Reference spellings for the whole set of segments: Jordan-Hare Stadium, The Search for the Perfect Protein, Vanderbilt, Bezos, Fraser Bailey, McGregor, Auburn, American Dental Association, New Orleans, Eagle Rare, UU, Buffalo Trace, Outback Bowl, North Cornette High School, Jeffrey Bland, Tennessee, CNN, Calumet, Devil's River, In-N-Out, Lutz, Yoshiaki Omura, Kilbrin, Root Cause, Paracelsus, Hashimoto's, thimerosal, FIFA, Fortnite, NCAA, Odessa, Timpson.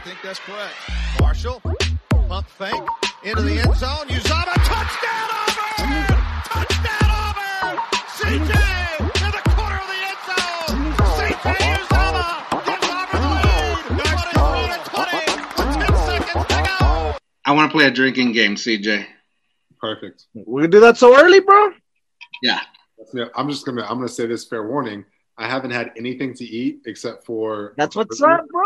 I think that's correct. Marshall, pump fake, into the end zone. Uzomah, touchdown Auburn! Touchdown Auburn! CJ to the corner of the end zone! CJ Uzomah gives Auburn the lead! It's 20 with 10 seconds to go! I want to play a drinking game, CJ. Perfect. We can do that so early, bro? Yeah. I'm gonna say this, fair warning. I haven't had anything to eat except for... That's what's up, bro.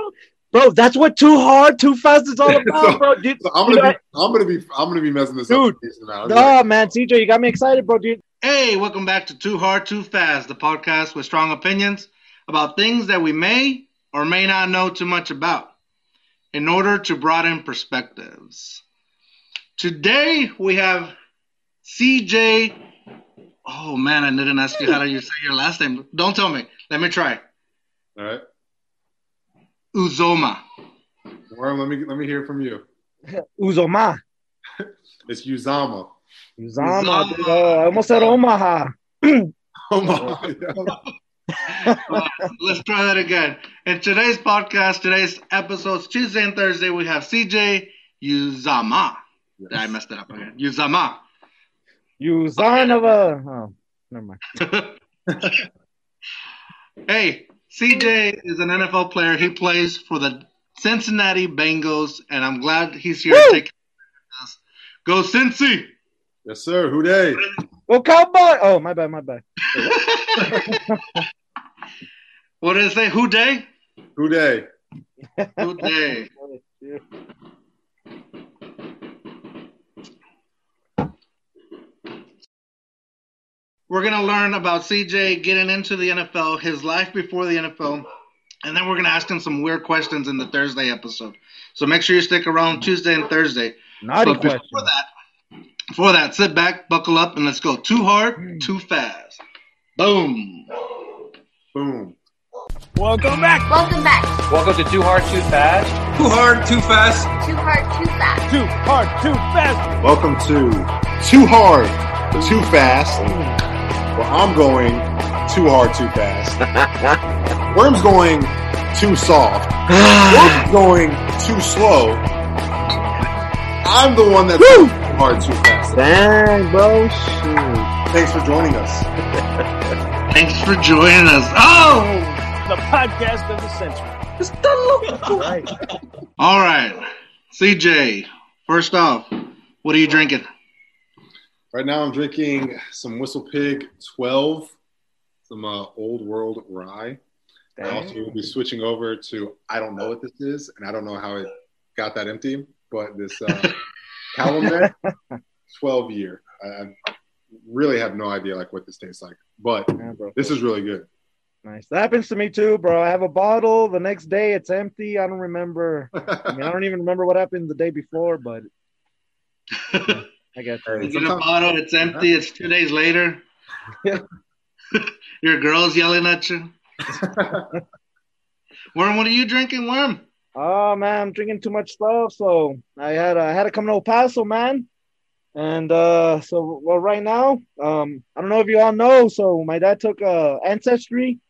Bro, that's what too hard, too fast is all about, so, bro. Dude, so I'm gonna be messing this up. Dude, nah, man, CJ, you got me excited, bro, dude. Hey, welcome back to Too Hard, Too Fast, the podcast with strong opinions about things that we may or may not know too much about, in order to broaden perspectives. Today we have CJ. Oh man, I didn't ask you how you say your last name. Don't tell me. Let me try. All right. Uzomah. Warren, let me hear from you. Uzomah. It's Uzomah. Uzomah. Dude. Oh, I almost said Omaha. Omaha. Let's try that again. In today's podcast, today's episodes, Tuesday and Thursday, we have CJ Uzomah. Yes. I messed it up again. Uzomah. Uzomah. Oh, never mind. Hey. CJ is an NFL player. He plays for the Cincinnati Bengals, and I'm glad he's here to take us. Go Cincy! Yes, sir. Who they? Go Cowboy! Oh, my bad. What did it say? Who they? Who they? Who they? We're going to learn about CJ getting into the NFL, his life before the NFL, and then we're going to ask him some weird questions in the Thursday episode. So make sure you stick around Tuesday and Thursday. Naughty question. Before that, sit back, buckle up, and let's go. Too hard, too fast. Boom. Boom. Welcome back. Welcome back. Welcome to Too Hard, Too Fast. Too hard, too fast. Too hard, too fast. Too hard, too fast. Welcome to Too Hard, Too Fast. Well, I'm going too hard, too fast. Worm's going too soft. Worm's going too slow. I'm the one that's too hard, too fast. Dang, bro. Shoot. Thanks for joining us. Thanks for joining us. Oh! The podcast of the century. It's the local. All right. CJ, first off, what are you drinking? Right now I'm drinking some Whistle Pig 12, some Old World Rye. Dang. I also will be switching over to, I don't know what this is, and I don't know how it got that empty, but this Calumet 12-year. I really have no idea like what this tastes like, but yeah, bro, this is really good. Nice. That happens to me too, bro. I have a bottle. The next day it's empty. I don't remember. I don't even remember what happened the day before, but... Yeah. I got you. You get a bottle, it's empty, it's 2 days later. Yeah. Your girl's yelling at you. Worm, what are you drinking, Worm? Oh, man, I'm drinking too much stuff, so I had to come to El Paso, man. And right now, I don't know if you all know, so my dad took Ancestry,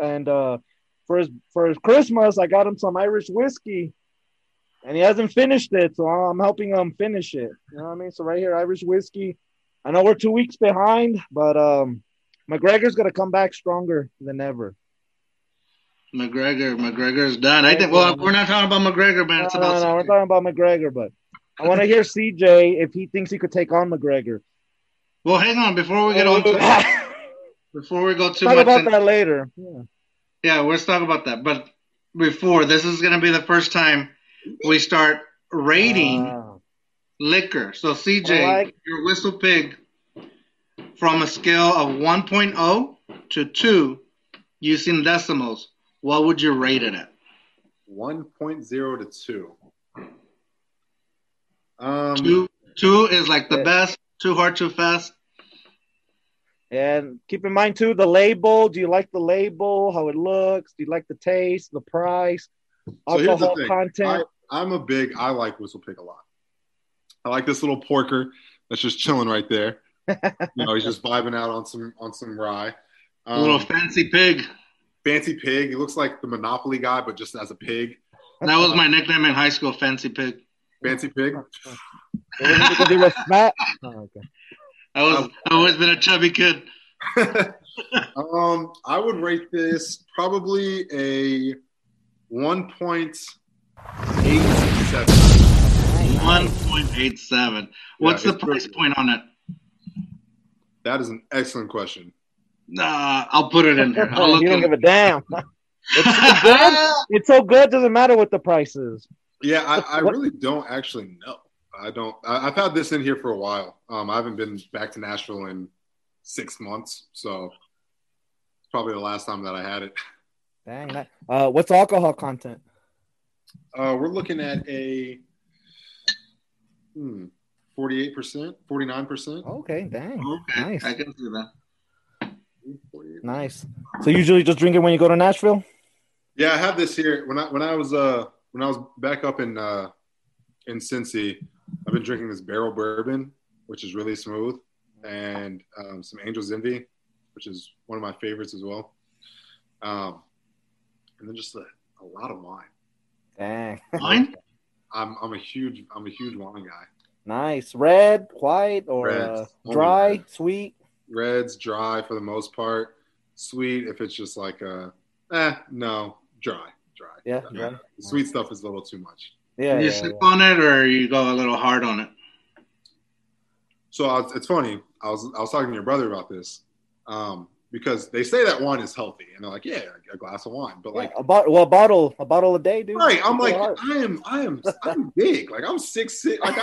and for his Christmas, I got him some Irish whiskey. And he hasn't finished it, so I'm helping him finish it. You know what I mean? So right here, Irish whiskey. I know we're 2 weeks behind, but McGregor's going to come back stronger than ever. McGregor's done. I think. Well, we're not talking about McGregor, man. It's about we're talking about McGregor, but I want to hear CJ if he thinks he could take on McGregor. Well, hang on. Before we get on to before we go too much. Talk about that later. Yeah, we're talking about that. But before, this is going to be the first time we start rating liquor. So, CJ, your Whistle Pig, from a scale of 1.0 to 2 using decimals, what would you rate it at? 1.0 to 2. 2 is like the best, too hard, too fast. And keep in mind, too, the label. Do you like the label, how it looks? Do you like the taste, the price? So here's the thing. Content. I like Whistle Pig a lot. I like this little porker that's just chilling right there. You know, he's just vibing out on some rye. A little fancy pig. He looks like the Monopoly guy, but just as a pig. That was my nickname in high school, Fancy Pig. Fancy Pig? Because he was fat? Oh, okay. I've always been a chubby kid. I would rate this probably a 1.87. 1.87. What's the price point on it? That is an excellent question. Nah, I'll put it in there. You don't give a damn. It's so good. It's so good. Doesn't matter what the price is. Yeah, I really don't actually know. I don't. I've had this in here for a while. I haven't been back to Nashville in 6 months, so it's probably the last time that I had it. Dang. What's the alcohol content? We're looking at a 48%, 49%. Okay, dang. Okay, nice. I can do that. Nice. So usually just drink it when you go to Nashville? Yeah, I have this here when I was back up in Cincy. I've been drinking this barrel bourbon, which is really smooth, and some Angel's Envy, which is one of my favorites as well. And then just a lot of wine. Dang. Wine? I'm a huge wine guy. Nice. Red, white, or dry, red. Sweet? Red's dry for the most part. Sweet if it's just like dry. Yeah. Dry. The sweet stuff is a little too much. Yeah. You sip on it or you go a little hard on it? So it's funny. I was talking to your brother about this. Because they say that wine is healthy, and they're like, "Yeah, a glass of wine," but a bottle a day, dude. Right? I'm like, I'm big. Like I'm 6'6". Like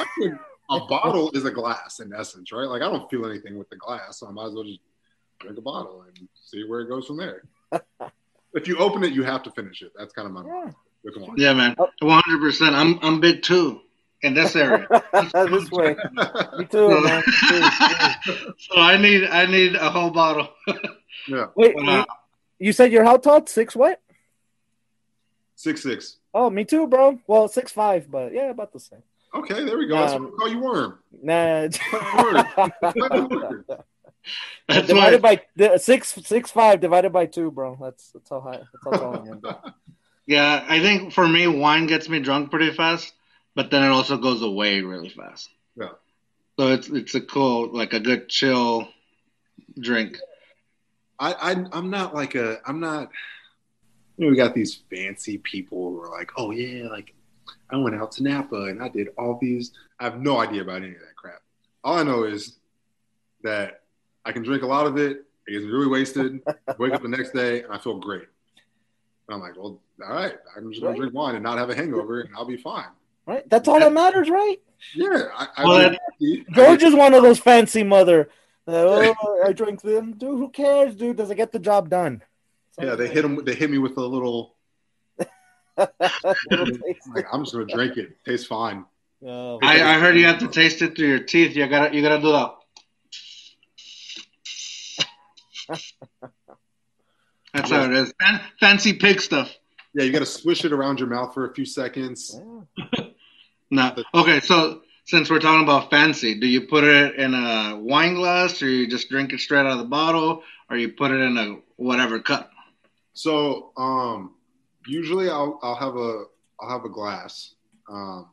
a bottle is a glass in essence, right? Like I don't feel anything with the glass, so I might as well just drink a bottle and see where it goes from there. If you open it, you have to finish it. That's kind of my mind. Yeah, man, 100%. I'm big too. In this area, this way. Me too, man. So I need a whole bottle. Yeah. Wait, you said you're how tall? 6 what? 6'6". Oh, me too, bro. Well, 6'5", but yeah, about the same. Okay, there we go. That's what we call you, Worm. Nah. That's divided by 6'5" divided by 2, bro. That's how high. That's how tall I am. Yeah, I think for me, wine gets me drunk pretty fast. But then it also goes away really fast. Yeah. So it's a cool, like a good chill drink. I'm not. You know, we got these fancy people who are like, oh yeah, like I went out to Napa and I did all these. I have no idea about any of that crap. All I know is that I can drink a lot of it. It gets really wasted. Wake up the next day and I feel great. And I'm like, well, all right, I'm just gonna drink wine and not have a hangover and I'll be fine. Right? That's all that matters, right? Yeah. George is one of those fancy mother. I drink them. Dude, who cares, dude? Does it get the job done? Yeah, they hit me with a little like, I'm just gonna drink it. Tastes fine. Oh, I heard you have to taste it through your teeth. You gotta do that. That's how it is. Fancy pig stuff. Yeah, you gotta swish it around your mouth for a few seconds. Yeah. No. Okay, so since we're talking about fancy, do you put it in a wine glass or you just drink it straight out of the bottle or you put it in a whatever cup? So usually I'll have a glass. And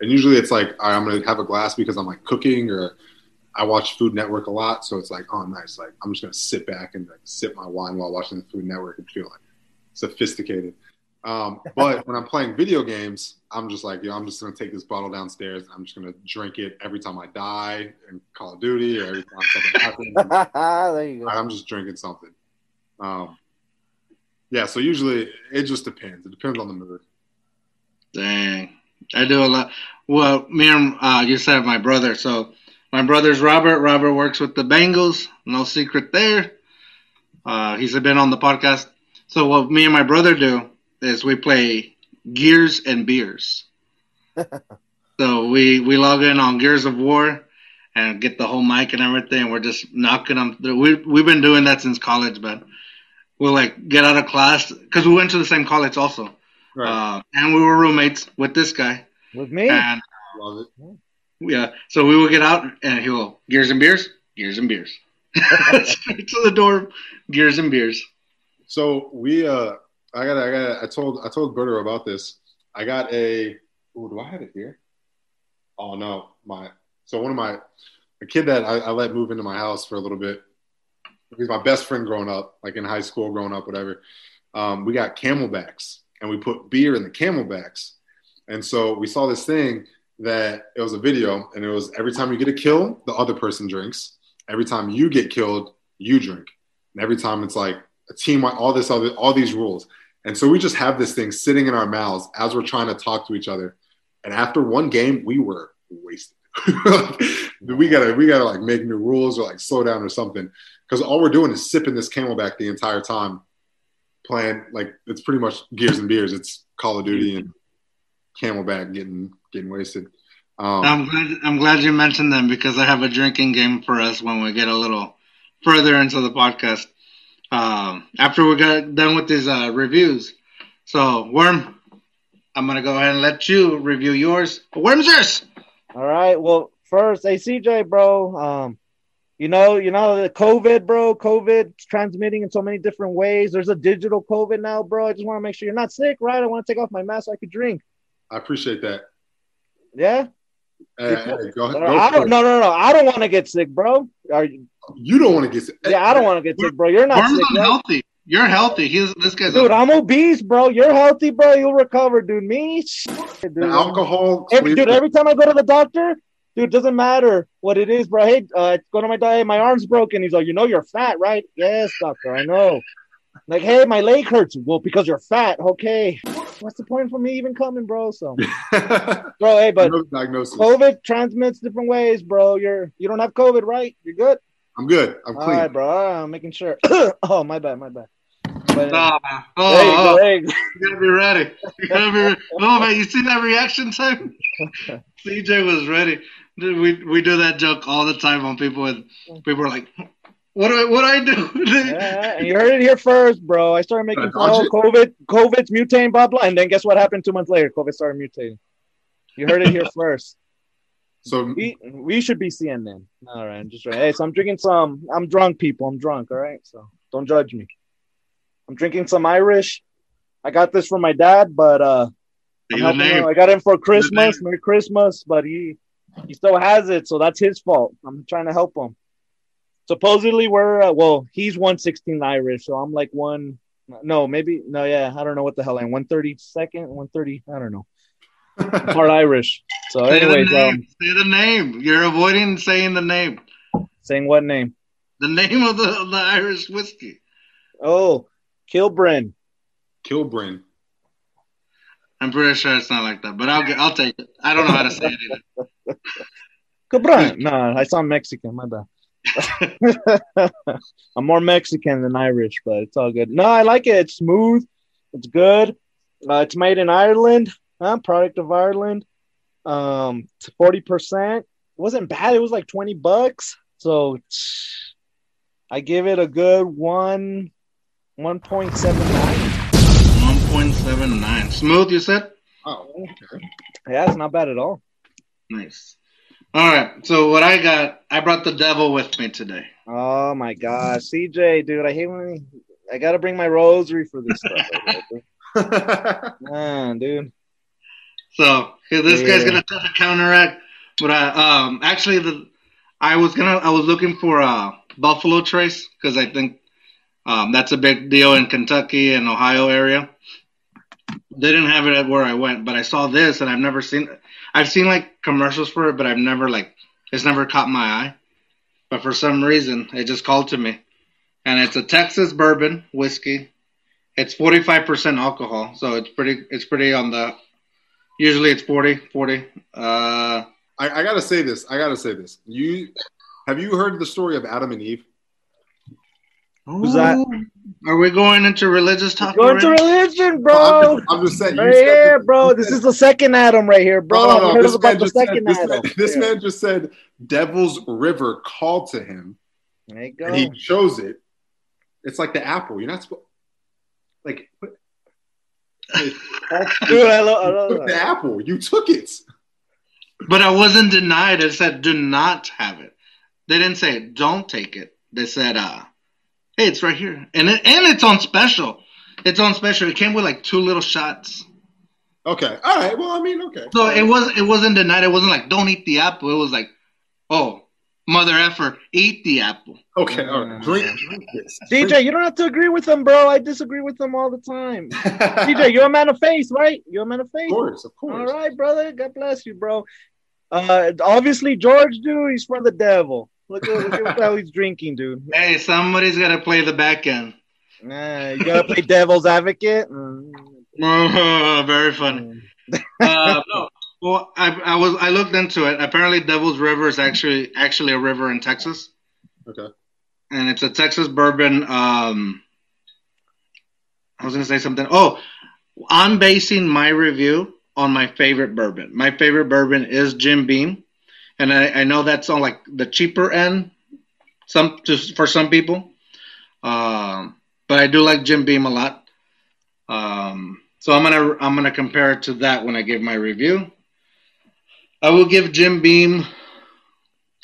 usually it's like, all right, I'm going to have a glass because I'm like cooking or I watch Food Network a lot. So it's like, oh, nice. Like I'm just going to sit back and like sip my wine while watching the Food Network and feel like sophisticated. But when I'm playing video games, I'm just like, I'm just going to take this bottle downstairs and I'm just going to drink it every time I die in Call of Duty or every time something happens. There you go. I'm just drinking something. Yeah, so usually it just depends. It depends on the mood. Dang. I do a lot. Well, me and you said my brother. So my brother's Robert. Robert works with the Bengals. No secret there. He's been on the podcast. So what me and my brother do is we play Gears and Beers. So we log in on Gears of War and get the whole mic and everything. We're just knocking them through. We've been doing that since college, but we'll like get out of class because we went to the same college also. Right. And we were roommates with this guy. With me? And, love it. Yeah. So we will get out and he will Gears and Beers, Gears and Beers. Straight to the door, Gears and Beers. So we I told Berto about this. I got a – oh, do I have it here? Oh, no. A kid that I let move into my house for a little bit. He's my best friend growing up, like in high school, growing up, whatever. We got Camelbacks, and we put beer in the Camelbacks. And so we saw this thing that it was a video, and it was every time you get a kill, the other person drinks. Every time you get killed, you drink. And every time it's like a team, all these rules. And so we just have this thing sitting in our mouths as we're trying to talk to each other. And after one game, we were wasted. we gotta like make new rules or like slow down or something, because all we're doing is sipping this Camelback the entire time, playing like it's pretty much Gears and Beers. It's Call of Duty and Camelback getting wasted. I'm glad you mentioned them, because I have a drinking game for us when we get a little further into the podcast. After we got done with these reviews, so Worm, I'm gonna go ahead and let you review yours. Worm's yours. All right. Well, first, hey, CJ, bro, you know, the COVID, bro, COVID's transmitting in so many different ways. There's a digital COVID now, bro. I just want to make sure you're not sick, right? I want to take off my mask so I could drink. I appreciate that. Yeah? Hey, go ahead. No. I don't want to get sick, bro. You don't want to get sick. Yeah, I don't want to get sick, bro. You're not sick. I'm healthy. You're healthy. This guy's dude, I'm obese, bro. You're healthy, bro. You'll recover, dude. Me? Dude. The alcohol. Every time I go to the doctor, dude, doesn't matter what it is, bro. Hey, go to my doctor. Hey, my arm's broken. He's like, you know you're fat, right? Yes, doctor, I know. Like, hey, my leg hurts. Well, because you're fat. Okay. What's the point for me even coming, bro? So, bro, hey, but COVID transmits different ways, bro. You don't have COVID, right? You're good? I'm good. I'm clean. All right, bro. I'm making sure. Oh, my bad. But, there you go. You gotta be ready. Oh man, you see that reaction time? CJ was ready. We do that joke all the time on people, and people are like, "What do I do?" Yeah, and you heard it here first, bro. I started making COVID's mutating, blah blah, and then guess what happened 2 months later? COVID started mutating. You heard it here first. So we should be CNN. All right, I'm just right. Hey, so I'm drinking some. I'm drunk, people. I'm drunk. All right, so don't judge me. I'm drinking some Irish. I got this from my dad, but I got him for Christmas. Merry Christmas, but he still has it, so that's his fault. I'm trying to help him. Supposedly, he's 116 Irish, so I'm like I don't know what the hell I am. 130, I don't know. Part Irish. So anyway, say the name. You're avoiding saying the name. Saying what name? The name of the Irish whiskey. Oh, Kilbrin. I'm pretty sure it's not like that, but I'll take it. I don't know how to say it either. Kilbrin. No, I sound Mexican. My bad. I'm more Mexican than Irish, but it's all good. No, I like it. It's smooth. It's good. It's made in Ireland. Product of Ireland. 40%. It wasn't bad. It was like $20. So I give it a good 1.79. 1.79. Smooth, you said? Oh, okay. Yeah, it's not bad at all. Nice. All right. So what I got, I brought the devil with me today. Oh, my gosh. CJ, dude, I hate when I got to bring my rosary for this stuff. Man, dude. So this guy's gonna try to counteract, but I was looking for Buffalo Trace, because I think that's a big deal in Kentucky and Ohio area. They didn't have it at where I went, but I saw this and I've never seen it. I've seen like commercials for it, but I've never it's never caught my eye. But for some reason, it just called to me, and it's a Texas bourbon whiskey. It's 45% alcohol, so it's pretty on the. Usually it's 40. I gotta say this. Have you heard the story of Adam and Eve? Who's that? Are we going into religious talk? Going to religion, bro. No, I'm just saying. Right here, bro. This is the second Adam right here, bro. No, this man just said, Devil's River called to him. There you go. And he chose it. It's like the apple. You're not supposed like. Dude, I love that. The apple, you took it, but I wasn't denied. It said, "Do not have it." They didn't say, "Don't take it." They said, "Hey, it's right here," and it's on special. It came with like two little shots. Okay. All right. Well, I mean, okay. So it wasn't denied. It wasn't like, don't eat the apple. It was like, oh, mother effer, eat the apple. Okay. All right. Drink this. DJ, you don't have to agree with them, bro. I disagree with them all the time. DJ, you're a man of faith, right? You're a man of faith. Of course. Of course. All right, brother. God bless you, bro. Obviously, George, dude, he's from the devil. Look at how he's drinking, dude. Hey, somebody's got to play the back end. You got to play devil's advocate? Very funny. Well, I looked into it. Apparently, Devil's River is actually a river in Texas. Okay. And it's a Texas bourbon. I was going to say something. Oh, I'm basing my review on my favorite bourbon. My favorite bourbon is Jim Beam, and I know that's on like the cheaper end, for some people. But I do like Jim Beam a lot. So I'm gonna compare it to that when I give my review. I will give Jim Beam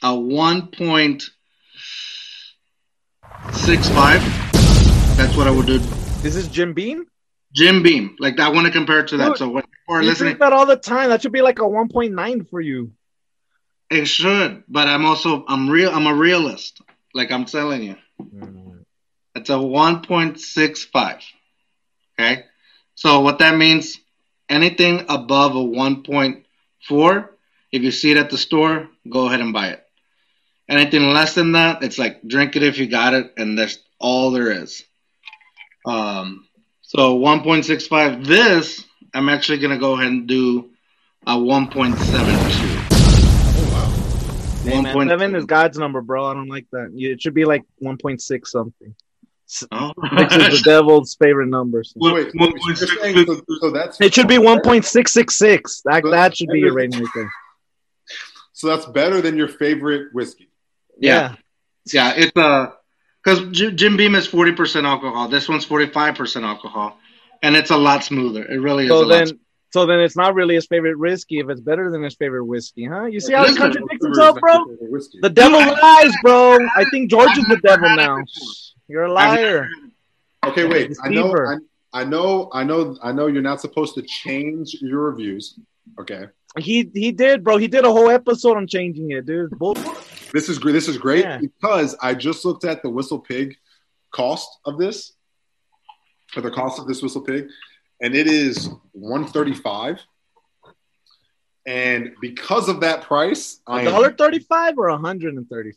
a 1.65. That's what I would do. This is Jim Beam? Jim Beam. Like, I want to compare it to that. Dude, so when people are listening, drink that all the time. That should be like a 1.9 for you. It should, but I'm a realist. Like I'm telling you. It's a 1.65. Okay? So what that means, anything above a 1.4, if you see it at the store, go ahead and buy it. Anything less than that, it's like drink it if you got it, and that's all there is. So 1.65. This, I'm actually going to go ahead and do a 1.72. Oh, wow. Hey, 1.7 is God's number, bro. I don't like that. It should be like 1.6 something. Oh. Which is the devil's favorite number. So. Wait, so that's it should be 1.666. That should be your rating right there. So that's better than your favorite whiskey. Yeah. It's because Jim Beam is 40% alcohol. This one's 45% alcohol, and it's a lot smoother. It really is. So then, it's not really his favorite whiskey if it's better than his favorite whiskey, huh? You see how he contradicts himself, bro? The devil lies, bro. I think George is the devil now. You're a liar. Okay, wait. I know. You're not supposed to change your reviews. Okay. He did, bro. He did a whole episode on changing it, dude. This is great because I just looked at the Whistle Pig cost of this, or the cost of this Whistle Pig, and it is $135. And because of that price, $1.35 or $135.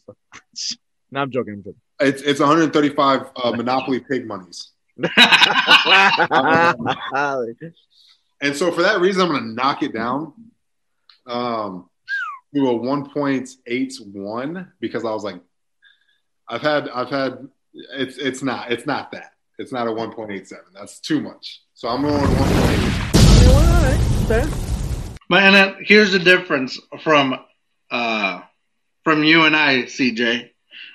No, I'm joking. It's 135 Monopoly pig monies. And so for that reason, I'm going to knock it down to a 1.81 because I was like, I've had it's not that. It's not a 1.87. That's too much. So I'm going to 1.8. All right. Man, here's the difference from you and I, CJ.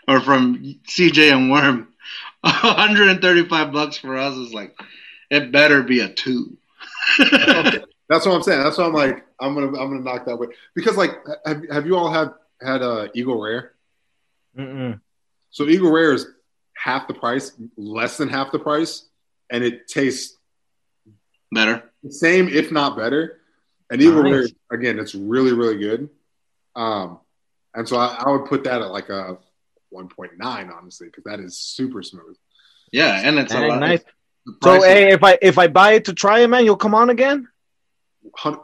Or from CJ and Worm, $135 for us is like, it better be a 2. Okay. That's what I'm saying. That's why I'm like, I'm gonna knock that way because like, have you all had Eagle Rare? Mm-mm. So Eagle Rare is half the price, less than half the price, and it tastes better, the same if not better. And Eagle Rare again, it's really really good. And so I would put that at like a 1.9, honestly, because that is super smooth. Yeah, and it's a lot. Nice. So, hey, if I buy it to try it, man, you'll come on again.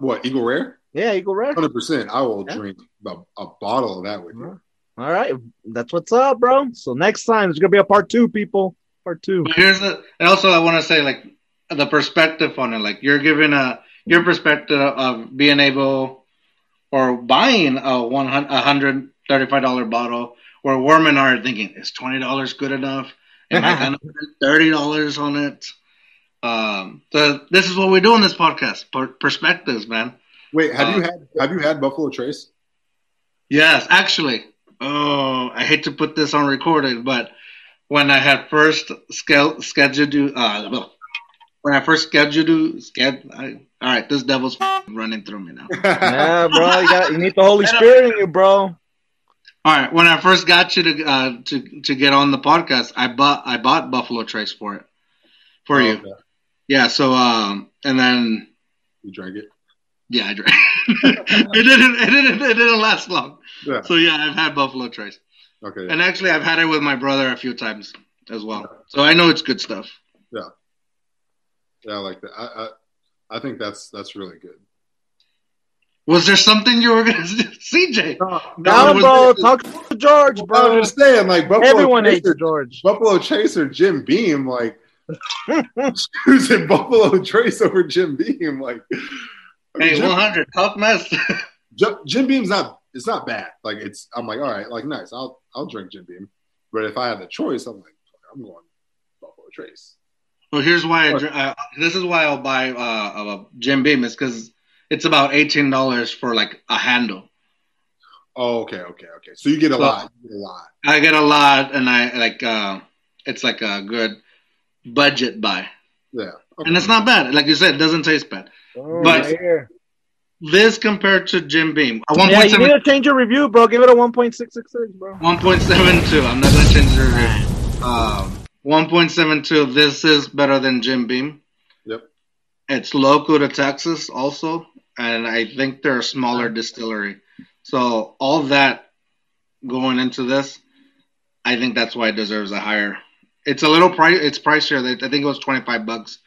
What, Eagle Rare? Yeah, Eagle Rare. 100%. I will drink a bottle of that with you. All right, that's what's up, bro. So next time there's gonna be a part 2, people. Part 2. But and also I want to say like the perspective on it. Like you're giving your perspective of being able or buying a $135 bottle. Where Worm and I are thinking, is $20 good enough? Am I going to put $30 on it? So this is what we do in this podcast, perspectives, man. Wait, have you had Buffalo Trace? Yes, actually. Oh, I hate to put this on recorded, but when I had first all right, this devil's running through me now. Yeah, bro, you need the Holy Spirit in you, bro. All right. When I first got you to get on the podcast, I bought Buffalo Trace for you. Okay. Yeah. So and then You drank it? Yeah, I drank it. It didn't last long. Yeah. So, yeah, I've had Buffalo Trace. Okay. Yeah. And actually, I've had it with my brother a few times as well. Yeah. So I know it's good stuff. Yeah. Yeah, I like that. I think that's really good. Was there something you were going to do? CJ. No, bro. Talk to George, bro. I understand. Like, everyone hates George. Buffalo Trace or Jim Beam, like, choosing Buffalo Trace over Jim Beam, like. Hey, Jim, 100, tough mess. Jim Beam's not. It's not bad. Like, it's. I'm like, all right, like, nice. I'll drink Jim Beam, but if I had the choice, I'm like, I'm going Buffalo Trace. Well, here's why. This is why I'll buy a Jim Beam. Is because it's about $18 for like a handle. Oh, okay. So you get a lot. You get a lot. I get a lot, and I like. It's like a good budget buy. Yeah, okay. And it's not bad. Like you said, it doesn't taste bad. Oh, but right this compared to Jim Beam, you need to change your review, bro. Give it a 1.666, bro. 1.72. I'm not gonna change the review. 1.72. This is better than Jim Beam. Yep. It's local to Texas, also, and I think they're a smaller distillery. So all that going into this, I think that's why it deserves a higher. It's a little price. It's pricier. I think it was $25.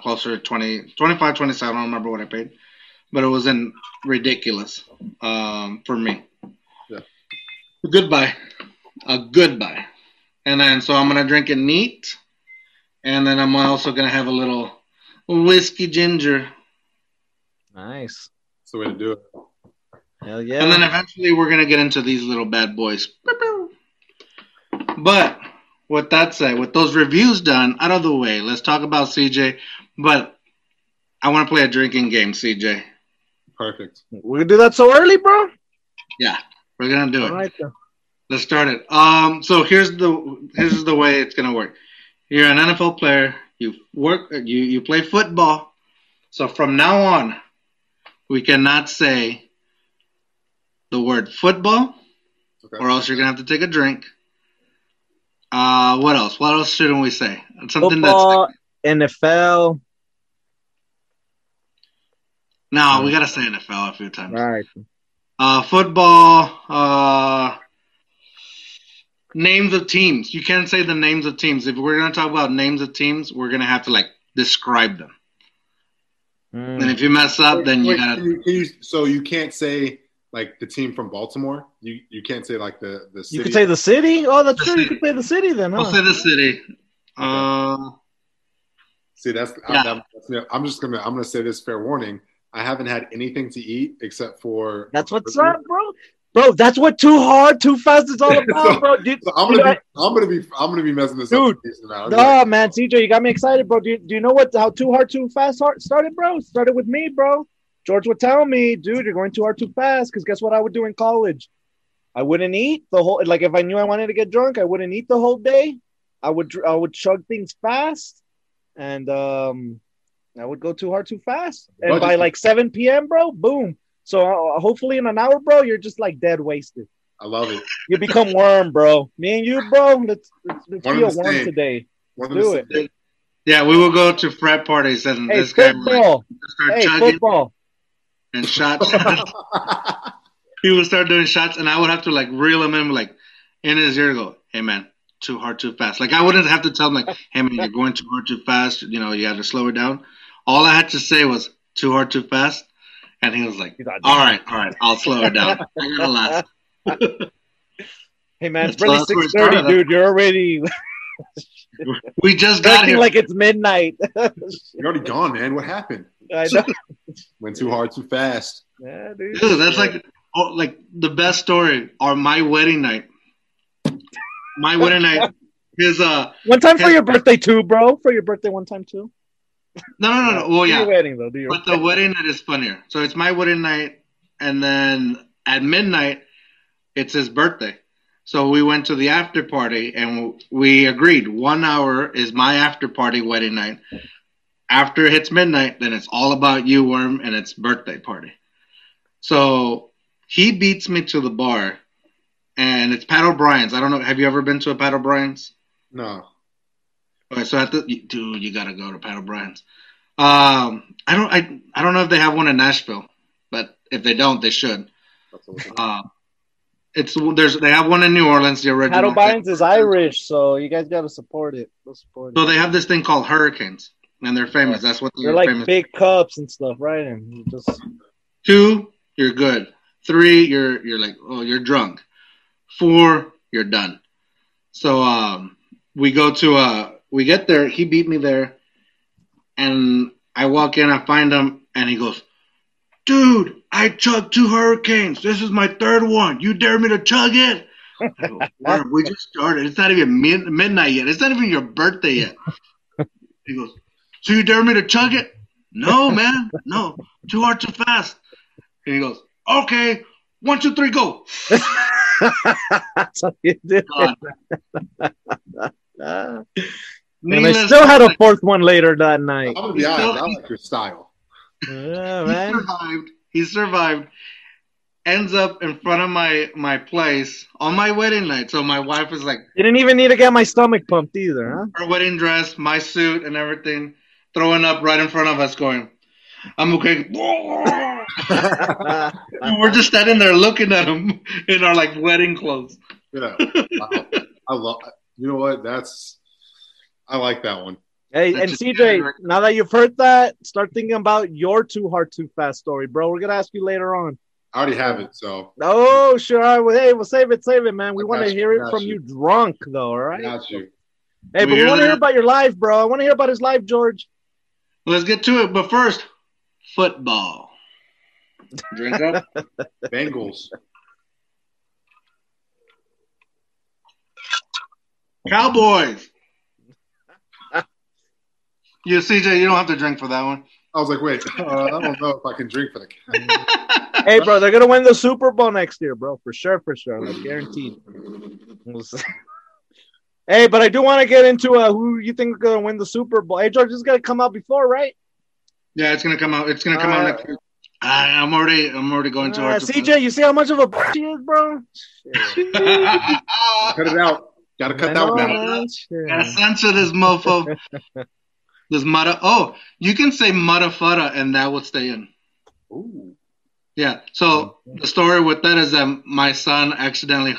Closer to 20, 25, 27. I don't remember what I paid, but it was ridiculous for me. Yeah. A good buy. And then, so I'm going to drink it neat. And then I'm also going to have a little whiskey ginger. Nice. That's the way to do it. Hell yeah. And then eventually we're going to get into these little bad boys. But with that said, with those reviews done out of the way, let's talk about CJ. But I want to play a drinking game, CJ. Perfect. We're going to do that so early, bro? Yeah, we're going to do it. All right, then. Let's start it. So here's the way it's going to work. You're an NFL player. You play football. So from now on, we cannot say the word football, or else you're going to have to take a drink. What else? What else shouldn't we say? Something football, that's NFL. No, we gotta say NFL a few times. All right. Football. Names of teams. You can't say the names of teams. If we're gonna talk about names of teams, we're gonna have to like describe them. And if you mess up, you gotta. So you can't say. Like the team from Baltimore, you can't say like the city. You could say the city. Oh, that's true. You could say the city then. Huh? I'll say the city. See, that's. Yeah. I'm gonna say this. Fair warning. I haven't had anything to eat except for. That's what's up, bro. Bro, that's what too hard, too fast is all about, so, bro. Dude, so I'm gonna be messing this up. Dude, man, CJ, you got me excited, bro. Do you know how too hard, too fast started, bro? It started with me, bro. George would tell me, dude, you're going too hard too fast, because guess what I would do in college? I wouldn't eat the whole – like if I knew I wanted to get drunk, I wouldn't eat the whole day. I would chug things fast, and I would go too hard too fast. And by like 7 p.m., bro, boom. So hopefully in an hour, bro, you're just like dead wasted. I love it. You become worm, bro. Me and you, bro, let's be a worm today. Do it. Yeah, we will go to frat parties and this guy – Hey, chugging. Football. And shots. He would start doing shots, and I would have to like reel him in, like in his ear, go, "Hey man, too hard, too fast." Like I wouldn't have to tell him, like, "Hey man, you're going too hard, too fast. You know, you got to slow it down." All I had to say was "too hard, too fast," and he was like, "All right, I'll slow it down. I gotta last." Hey man, it's really 6:30, dude. You're already. We just got here. Like it's midnight. You're already gone, man. What happened? I know. Went too hard, too fast. Yeah, dude, that's like the best story. Or my wedding night. His one time for your birthday too, bro. For your birthday one time too. No. Well, yeah. Wedding though, but the wedding night is funnier. So it's my wedding night, and then at midnight, it's his birthday. So we went to the after party, and we agreed 1 hour is my after party wedding night. After it hits midnight, then it's all about you, Worm, and it's birthday party. So he beats me to the bar, and it's Pat O'Brien's. I don't know. Have you ever been to a Pat O'Brien's? No. Okay, so dude, you got to go to Pat O'Brien's. I don't know if they have one in Nashville, but if they don't, they should. They have one in New Orleans. The original. Pat O'Brien's is Irish, so you guys got to support it. We'll support it. So they have this thing called hurricanes, and they're famous. Yeah. That's what they're like famous. Big cups and stuff, right? And you just two, you're good. Three, you're like, oh, you're drunk. Four, you're done. So we go to we get there. He beat me there, and I walk in. I find him, and he goes, dude, I chugged 2 hurricanes. This is my 3rd one. You dare me to chug it? Go, we just started. It's not even midnight yet. It's not even your birthday yet. He goes, so you dare me to chug it? No, man. No. Too hard, too fast. And he goes, okay. 1, 2, 3, go. That's what you did. And I still had a 4th one later that night. I'm going to be honest. I like your style. Yeah, man. He survived, ends up in front of my place on my wedding night. So my wife was like... You didn't even need to get my stomach pumped either, huh? Her wedding dress, my suit, and everything, throwing up right in front of us going, I'm okay. And we're just standing there looking at him in our, like, wedding clothes. Yeah. Wow. I love... You know what? I like that one. Hey, and CJ, now that you've heard that, start thinking about your too hard, too fast story, bro. We're going to ask you later on. I already have it, so. Oh, sure. Hey, we'll save it, man. We want to hear it from you drunk, though, all right? Got you. Hey, but we want to hear about your life, bro. I want to hear about his life, George. Let's get to it. But first, football. Drink up. Bengals. Cowboys. Yeah, CJ, you don't have to drink for that one. I was like, wait, I don't know if I can drink for the Cowboys. Hey, bro, they're going to win the Super Bowl next year, bro. For sure. Like, guaranteed. Hey, but I do want to get into who you think is going to win the Super Bowl. Hey, George, this is going to come out before, right? Yeah, it's going to come out. It's going to come out next year. I'm already going to our CJ, you see how much of a bitch he is, bro? Cut it out. Got to cut that one out. Got to censor this mofo. This mudda. Oh, you can say mudda fudda, and that would stay in. Ooh. Yeah. So the story with that is that my son not accidentally,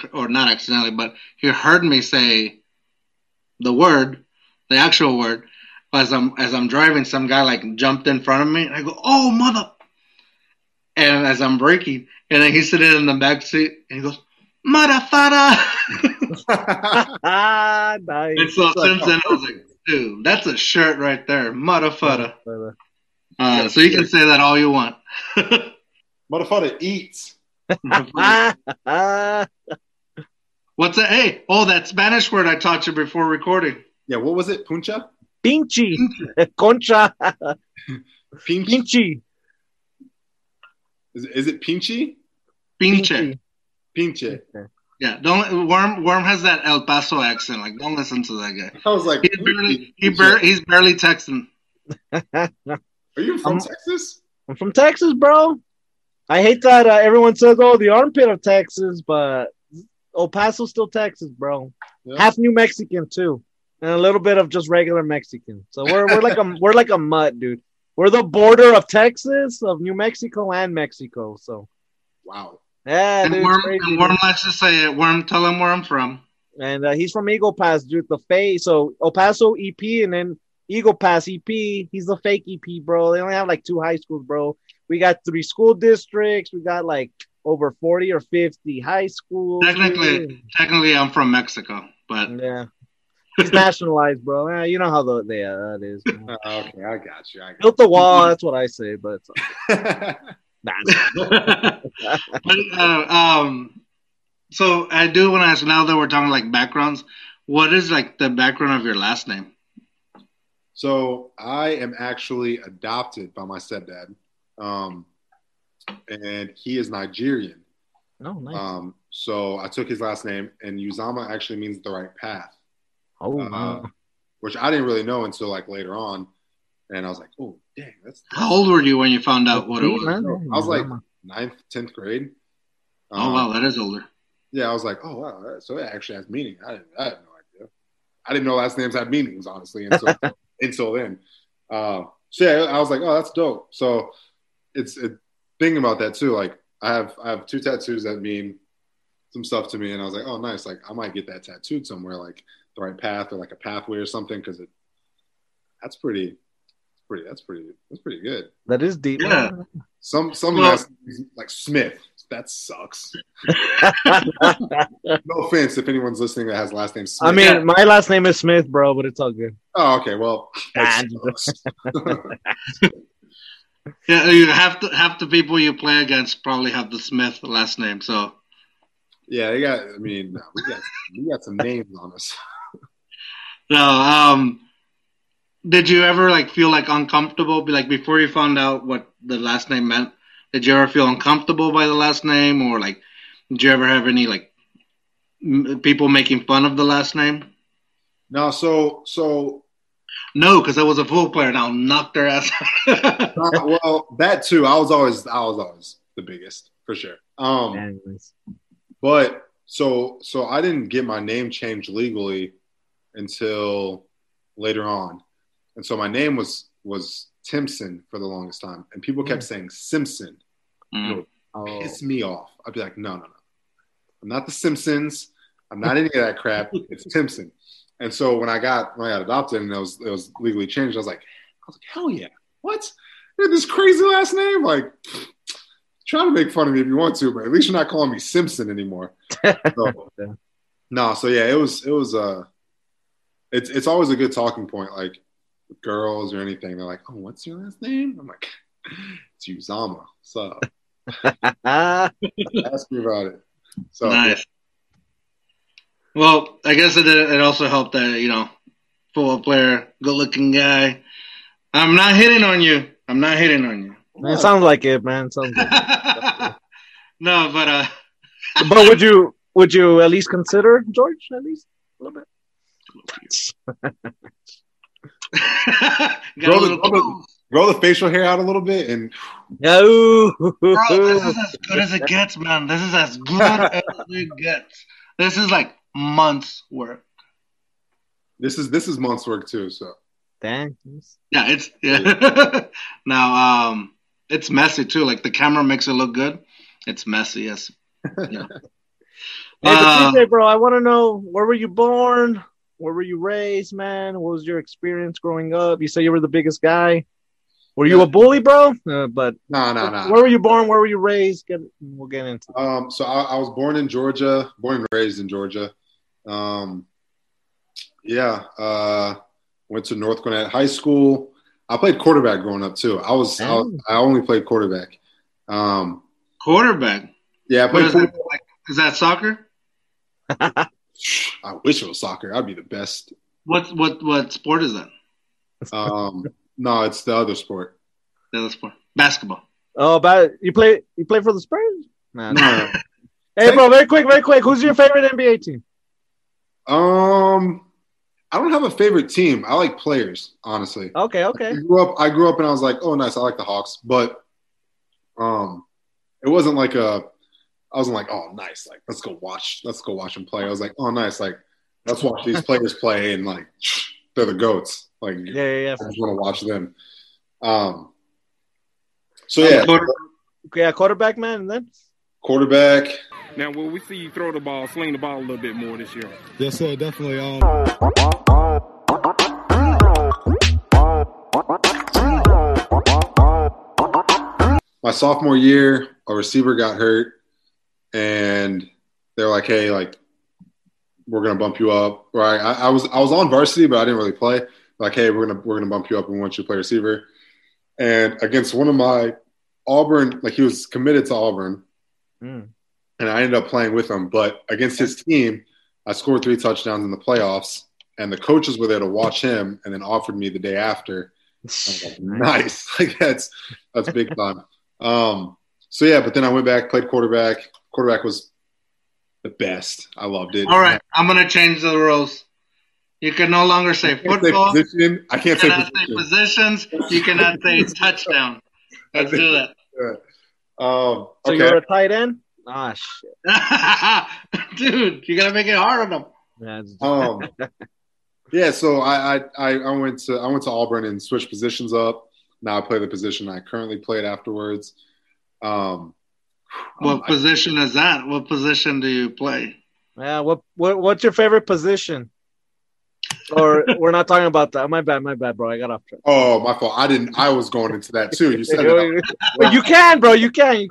but he heard me say the actual word, as I'm driving. Some guy like jumped in front of me, and I go, "Oh, mother!" And as I'm braking, and then he's sitting in the back seat, and he goes, "Mudda fudda." Nice. And so since then, I was like, dude, that's a shirt right there. Mudda fudda. So you can say that all you want. Mudda fudda eats. What's that? Hey, that Spanish word I taught you before recording. Yeah, what was it? Puncha? Pinchi. Concha. Pinchi. Is it pinchy? Pinche. Yeah, don't. Worm has that El Paso accent. Like, don't listen to that guy. I was like, he's barely Texan. Are you from Texas? I'm from Texas, bro. I hate that everyone says, "Oh, the armpit of Texas," but El Paso's still Texas, bro. Yeah. Half New Mexican too, and a little bit of just regular Mexican. So we're like we're like a mutt, dude. We're the border of Texas, of New Mexico, and Mexico. So, wow. Yeah, and dude, Worm likes to say it. Worm, tell him where I'm from. And he's from Eagle Pass, dude. The fake. So El Paso EP and then Eagle Pass EP. He's the fake EP, bro. They only have like 2 high schools, bro. We got 3 school districts. We got like over 40 or 50 high schools. Technically, I'm from Mexico, but yeah, he's nationalized, bro. You know how that is. Okay, I got you. Built the wall. That's what I say, but. So I do want to ask, now that we're talking like backgrounds, what is like the background of your last name? So I am actually adopted by my stepdad, and he is Nigerian. Oh, nice. So I took his last name, and Uzomah actually means the right path. Oh, wow. Which I didn't really know until like later on, and I was like, oh. Dang, how old were you when you found out what it was? I was like 9th, 10th grade. Oh, wow, that is older. Yeah, I was like, oh, wow, so it actually has meaning. I had no idea. I didn't know last names had meanings, honestly, until then. So yeah, I was like, oh, that's dope. So it's thinking about that too. Like I have two tattoos that mean some stuff to me, and I was like, oh, nice. Like I might get that tattooed somewhere, like the right path or like a pathway or something, because that's pretty good. That is deep. Yeah. Some of us like Smith. That sucks. No offense if anyone's listening that has last name Smith. I mean, my last name is Smith, bro, but it's all good. Oh, okay. Well, yeah, you have the people you play against probably have the Smith last name. So yeah, they got. I mean, we got some names on us. No, did you ever like feel like uncomfortable? Like before you found out what the last name meant. Did you ever feel uncomfortable by the last name, or like, did you ever have any like people making fun of the last name? No, because I was a football player and I'll knock their ass out. Well, that too. I was always the biggest for sure. But so I didn't get my name changed legally until later on, and so my name was Timpson for the longest time, and people kept saying Simpson. It would piss me off. I'd be like, no, I'm not the Simpsons. I'm not any of that crap. It's Timpson. And so when I got adopted and it was legally changed, I was like, hell yeah! What? You have this crazy last name? Like, try to make fun of me if you want to, but at least you're not calling me Simpson anymore. So, it's always a good talking point, like. Girls or anything, they're like, "Oh, what's your last name?" I'm like, "It's Uzomah." So ask me about it. So nice. Yeah. Well, I guess it also helped that football player, good-looking guy. I'm not hitting on you. Man, it sounds like it, man. No, but but would you at least consider George? At least a little bit. Grow the facial hair out a little bit, and no, bro, this is as good as it gets, man. This is as good as it gets. This is like months work. This is months work too. So thanks. Yeah, yeah. Now it's messy too. Like the camera makes it look good. It's messy, yes. Yeah. Hey, CJ, bro, I want to know, where were you born? Where were you raised, man? What was your experience growing up? You say you were the biggest guy. Were you a bully, bro? No. Where were you born? Where were you raised? We'll get into it. So I was born and raised in Georgia. Went to North Cornette High School. I played quarterback growing up too. I only played quarterback. Quarterback? Yeah, I played quarterback. Is that soccer? I wish it was soccer. I'd be the best. What sport is that? No, it's the other sport. The other sport, basketball. Oh, but you play for the Spurs? No. Hey, bro, very quick. Who's your favorite NBA team? I don't have a favorite team. I like players, honestly. Okay. I grew up, and I was like, oh, nice. I like the Hawks, but it wasn't like a. I wasn't like, oh, nice, like, let's go watch them play. I was like, oh, nice, like, let's watch these players play, and, like, they're the GOATs. Like, yeah. I just want to watch them. Quarterback, man, and then? Quarterback. Now, will we see you throw the ball, sling the ball a little bit more this year? Yes, sir, definitely. My sophomore year, a receiver got hurt. And they're like, hey, like, we're gonna bump you up, right? I was on varsity, but I didn't really play. Like, hey, we're gonna bump you up, and we want you to play receiver. And against one of my Auburn, like, he was committed to Auburn, and I ended up playing with him. But against his team, I scored 3 touchdowns in the playoffs, and the coaches were there to watch him, and then offered me the day after. I was like, nice, like that's big time. So yeah, but then I went back, played quarterback. Quarterback was the best. I loved it. All right, I'm going to change the rules. You can no longer say football. I can't say positions. You cannot say touchdown. Let's do that. So you're a tight end? Ah, shit. Dude, you're going to make it hard on them. So I went to Auburn and switched positions up. Now I play the position I currently played afterwards. What position is that? What position do you play? Yeah, what's your favorite position? Or we're not talking about that. My bad, bro. I got off track. Oh, my fault. I was going into that too. You said it. Well, you can, bro. You can.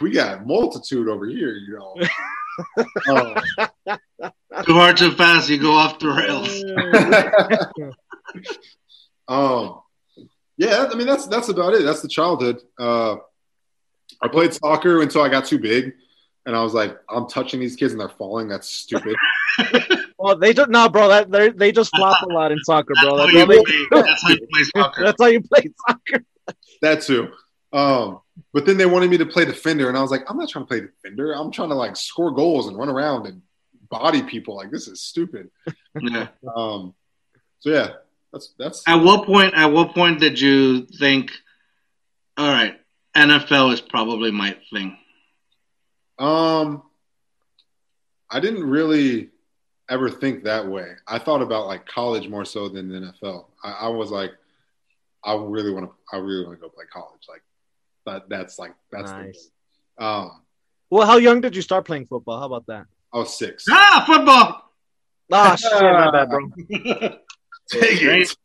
We got a multitude over here, you know. Too hard, too fast. You go off the rails. Yeah, I mean that's about it. That's the childhood. I played soccer until I got too big, and I was like, I'm touching these kids and they're falling. That's stupid. Well, they don't. No, bro, they just flop a lot in soccer, bro. That's how you play soccer. That's how you play soccer. That too. But then they wanted me to play defender, and I was like, I'm not trying to play defender. I'm trying to like score goals and run around and body people. Like, this is stupid. Yeah. So yeah. That's At what point did you think, all right, NFL is probably my thing? I didn't really ever think that way. I thought about like college more so than the NFL. I was like, I really want to go play college. Like that's nice. The goal. Well, how young did you start playing football? How about that? I was 6. Ah, football. Ah, shit, my bad, bro. Take it.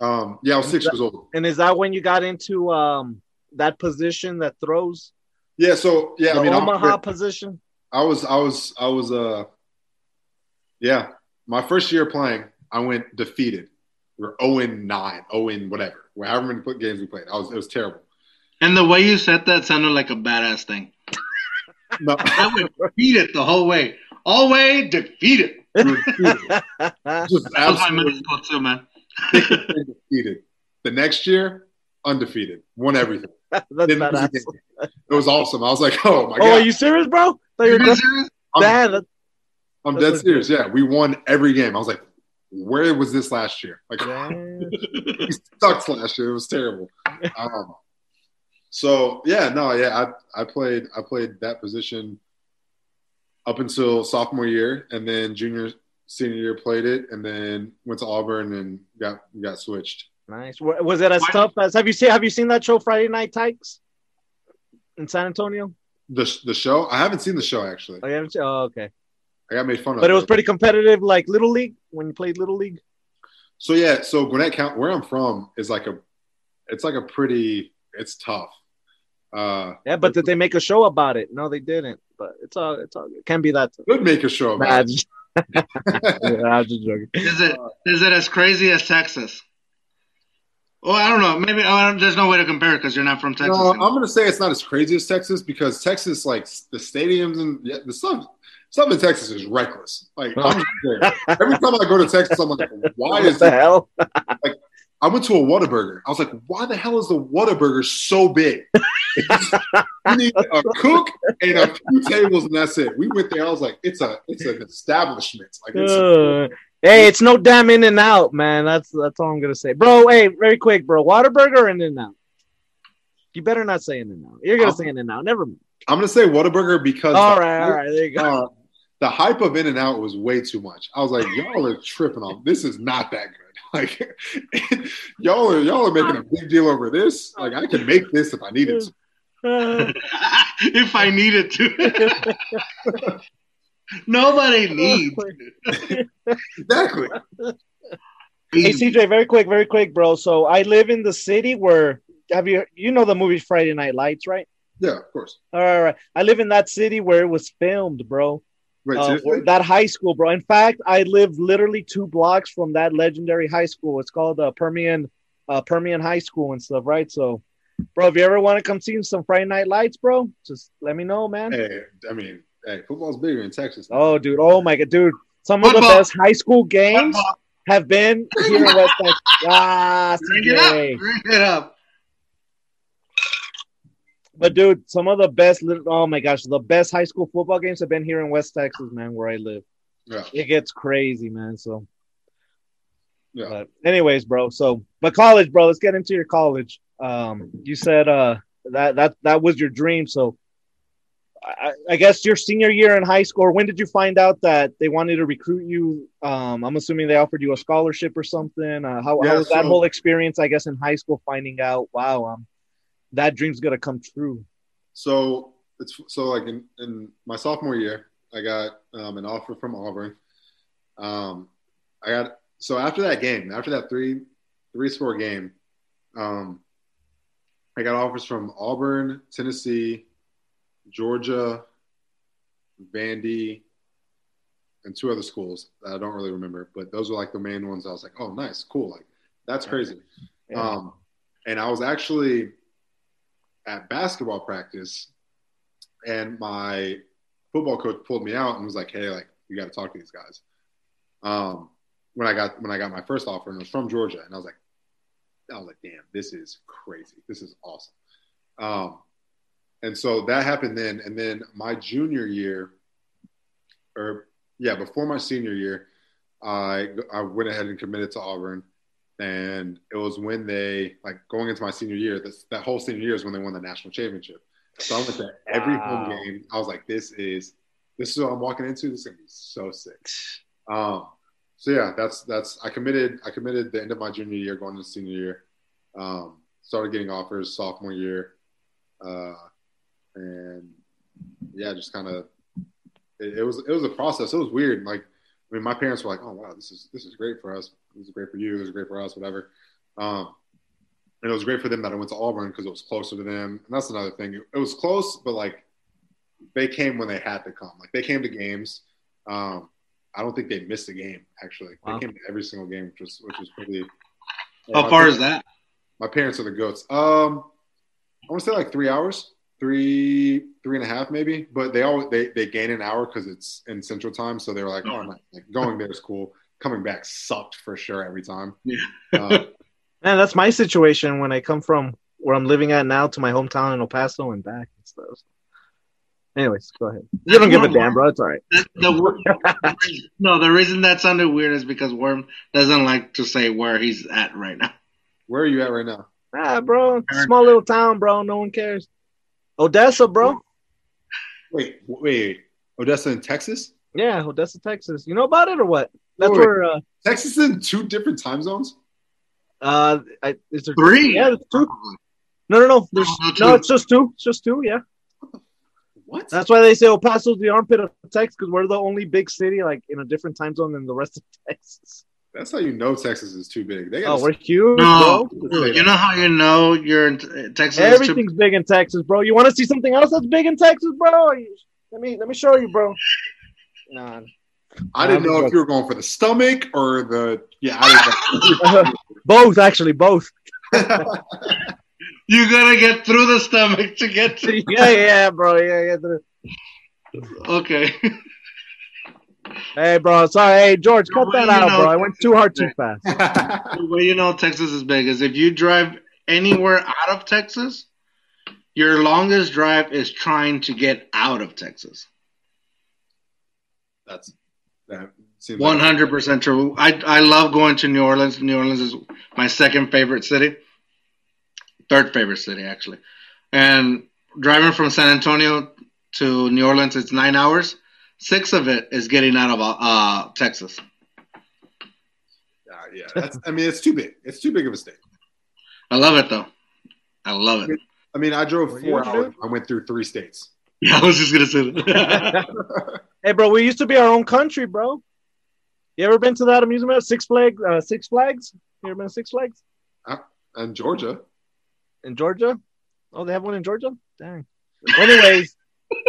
Yeah, I was 6 years old. And is that when you got into that position that throws? Yeah. So yeah, the Omaha position. I was. Yeah, my first year playing, I went defeated. We were 0-9, 0-0 whatever. However many games we played, it was terrible. And the way you said that sounded like a badass thing. No, I went defeated the whole way. Always defeated. Just absolutely too, man. Defeated. The next year, undefeated. Won everything. It was awesome. I was like, oh, my God. Oh, are you serious, bro? Serious? I'm dead serious. Yeah, we won every game. I was like, where was this last year? Like, we sucked last year. It was terrible. So, yeah, no, yeah, I played that position up until sophomore year, and then junior, senior year played it, and then went to Auburn and got switched. Nice. Was it as tough as have you seen that show Friday Night Tykes in San Antonio? The show? I haven't seen the show actually. Oh, you haven't seen? Oh, okay. I got made fun of. But it was pretty competitive, like Little League when you played Little League. So yeah, so Gwinnett County, where I'm from, is like it's tough. Yeah, but did they make a show about it? No, they didn't. But it's all. It can be that. Could make a show about it. I'm just joking. Is it as crazy as Texas? Well, I don't know. Maybe there's no way to compare it because you're not from Texas. No, I'm gonna say it's not as crazy as Texas because Texas, like the stadiums and the stuff in Texas is reckless. Like I'm just there. Every time I go to Texas, I'm like, why is the hell? Like I went to a Whataburger. I was like, why the hell is the Whataburger so big? You need a cook and a few tables, and that's it. We went there. I was like, it's an establishment. Like, it's no damn In-N-Out, man. That's all I'm gonna say, bro. Hey, very quick, bro. Whataburger or In-N-Out? You better not say In-N-Out. You're gonna say In-N-Out. Never mind. I'm gonna say Whataburger because all right, there you go. The hype of In-N-Out was way too much. I was like, y'all are tripping on. This is not that good. Like y'all are making a big deal over this. Like I can make this if I needed to. If I needed to. Nobody needs. Exactly. Hey CJ, very quick, bro. So I live in the city where you know the movie Friday Night Lights, right? Yeah, of course. All right. I live in that city where it was filmed, bro. Wait, that high school, bro. In fact, I live literally 2 blocks from that legendary high school. It's called Permian High School and stuff, right? So, bro, if you ever want to come see some Friday Night Lights, bro, just let me know, man. Hey, football's bigger in Texas. Man. Oh, dude. Oh, my God, dude. Some of the best high school games have been here in West Texas. Bring it up. But, dude, some of the best – oh, my gosh. The best high school football games have been here in West Texas, man, where I live. Yeah. It gets crazy, man. So, yeah. But anyways, bro. So, but college, bro, let's get into your college. You said that was your dream. So, I guess your senior year in high school, when did you find out that they wanted to recruit you? I'm assuming they offered you a scholarship or something. How was that whole experience, I guess, in high school, finding out, wow, that dream's going to come true? So it's in my sophomore year, I got an offer from Auburn. After that game, after that three-score game, I got offers from Auburn, Tennessee, Georgia, Vandy, and two other schools that I don't really remember, but those were like the main ones. I was like, oh, nice, cool. Like, that's crazy. Yeah. And I was actually at basketball practice, and my football coach pulled me out and was like, hey, like, you got to talk to these guys. When I got my first offer, and it was from Georgia, and I was like, damn, this is crazy. This is awesome. And so that happened then. And then my junior year, before my senior year, I went ahead and committed to Auburn. And it was when they, like, going into my senior year, that whole senior year is when they won the national championship. So I went to every home game. I was like, this is what I'm walking into. This is going to be so sick. I committed the end of my junior year, going into senior year. Started getting offers sophomore year. It was a process. It was weird. Like, I mean, my parents were like, oh wow, this is great for us. This is great for you. This is great for us, whatever. And it was great for them that I went to Auburn because it was closer to them. And that's another thing. It was close, but like, they came when they had to come. Like, they came to games. I don't think they missed a game, actually. Wow. They came to every single game, which was pretty. How far is that? My parents are the goats. I want to say like 3 hours, three and a half maybe, but they gain an hour because it's in Central Time. So they were like, oh, I'm like, going there is cool. Coming back sucked for sure every time. Yeah. Man, that's my situation when I come from where I'm living at now to my hometown in El Paso and back and stuff. Anyways, go ahead. You don't give a damn, bro. It's all right. The reason that sounded weird is because Worm doesn't like to say where he's at right now. Where are you at right now? Nah, bro. Small little town, bro. No one cares. Odessa, bro. Wait. Odessa in Texas? Yeah, Odessa, Texas. You know about it or what? That's where Texas is in two different time zones? Is there three? Yeah, there's two. No. It's just two. It's just two, yeah. What? That's why they say El Paso's the armpit of Texas, because we're the only big city like in a different time zone than the rest of Texas. That's how you know Texas is too big. We're huge. No, bro. You know how you know you're in Texas. Everything's big in Texas, bro. You want to see something else that's big in Texas, bro? Let me show you, bro. Nah, I didn't know if you were going for the stomach or the both, actually, both. You gotta get through the stomach to get to bro. Yeah. Okay. Hey, bro. Sorry. Hey, George, cut that out, bro. I went too hard too fast. The way you know Texas is big is if you drive anywhere out of Texas, your longest drive is trying to get out of Texas. That seems 100% like true. I love going to New Orleans. New Orleans is my second favorite city. Third favorite city, actually. And driving from San Antonio to New Orleans, it's 9 hours. 6 of it is getting out of Texas. Yeah. It's too big. It's too big of a state. I love it, though. I love it. I mean, I drove 4 hours. I went through 3 states. Yeah, I was just going to say that. Hey, bro, we used to be our own country, bro. You ever been to that amusement? Six Flags? You ever been to Six Flags? In Georgia. In Georgia? Oh, they have one in Georgia? Dang. Anyways.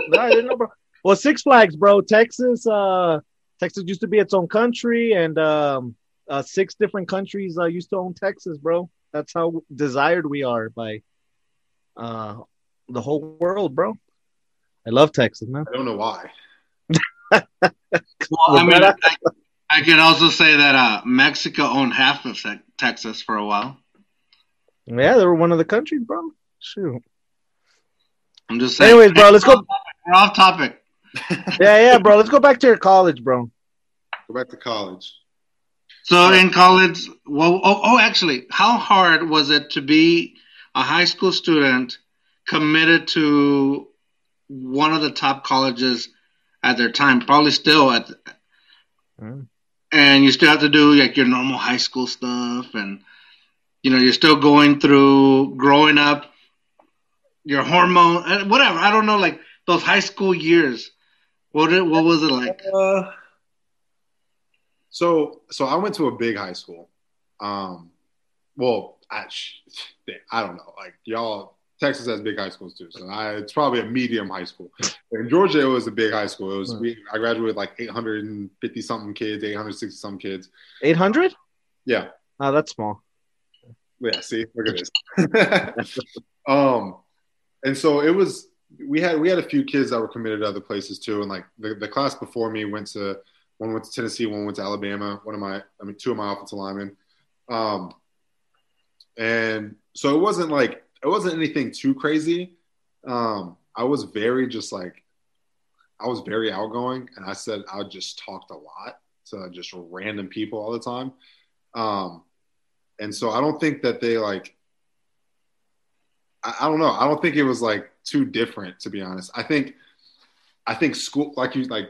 No, I didn't know, bro. Well, Six Flags, bro. Texas used to be its own country, and 6 different countries used to own Texas, bro. That's how desired we are by the whole world, bro. I love Texas, man. I don't know why. I can also say that Mexico owned half of Texas for a while. Yeah, they were one of the countries, bro. Shoot. I'm just saying. Anyways, bro, let's go. We're off topic. yeah, bro. Let's go back to your college, bro. Go back to college. So in college, actually, how hard was it to be a high school student committed to one of the top colleges at their time, probably still at. And you still have to do like your normal high school stuff, and you know you're still going through growing up, your hormone and whatever. I don't know, like those high school years. What was it like? So I went to a big high school. I don't know. Like y'all, Texas has big high schools too. So it's probably a medium high school. In Georgia, it was a big high school. It was I graduated with like 850 something kids, 860 some kids. 800? Yeah. Oh, that's small. Yeah. See, look at this. And so it was. We had a few kids that were committed to other places too, and like the class before me went to Tennessee, one went to Alabama, two of my offensive linemen. And so it wasn't anything too crazy. I was very outgoing, and I said I just talked a lot to just random people all the time. And so I don't think that they like. I don't know. I don't think it was like too different, to be honest. I think school,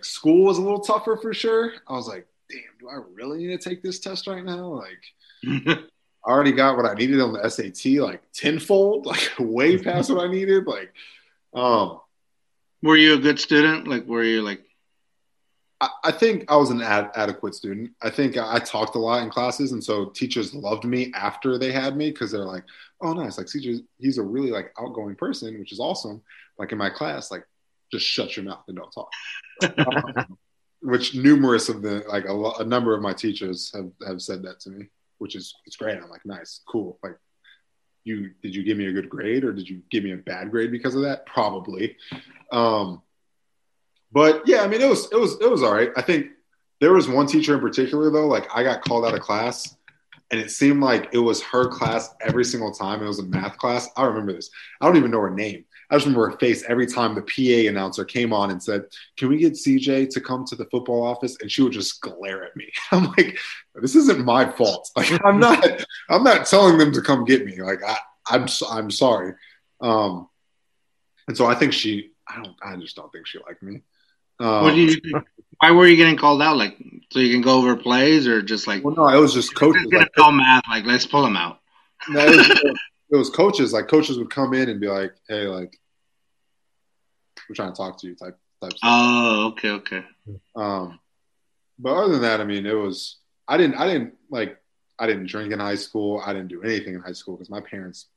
school was a little tougher for sure. I was like, damn, do I really need to take this test right now? Like, I already got what I needed on the SAT, like tenfold, like way past what I needed. Like, were you a good student? Like, were you like? I think I was an adequate student. I think I talked a lot in classes, and so teachers loved me after they had me because they're like, "Oh, nice! Like CJ, he's a really like outgoing person, which is awesome." Like in my class, like just shut your mouth and don't talk. Which numerous of the like a number of my teachers have said that to me, which is it's great. I'm like, nice, cool. Like, did you give me a good grade or did you give me a bad grade because of that? Probably. But yeah, I mean, it was all right. I think there was one teacher in particular though. Like, I got called out of class, and it seemed like it was her class every single time. It was a math class. I remember this. I don't even know her name. I just remember her face every time the PA announcer came on and said, "Can we get CJ to come to the football office?" And she would just glare at me. I'm like, this isn't my fault. Like, I'm not telling them to come get me. Like, I'm sorry. And so I think I just don't think she liked me. Why were you getting called out? Like, so you can go over plays or just like? Well, no, it was just coaches. Like, call math. Like, let's pull them out. No, it was coaches. Like, coaches would come in and be like, "Hey, like, we're trying to talk to you." Type stuff. Oh, okay. But other than that, I mean, it was. I didn't drink in high school. I didn't do anything in high school because my parents.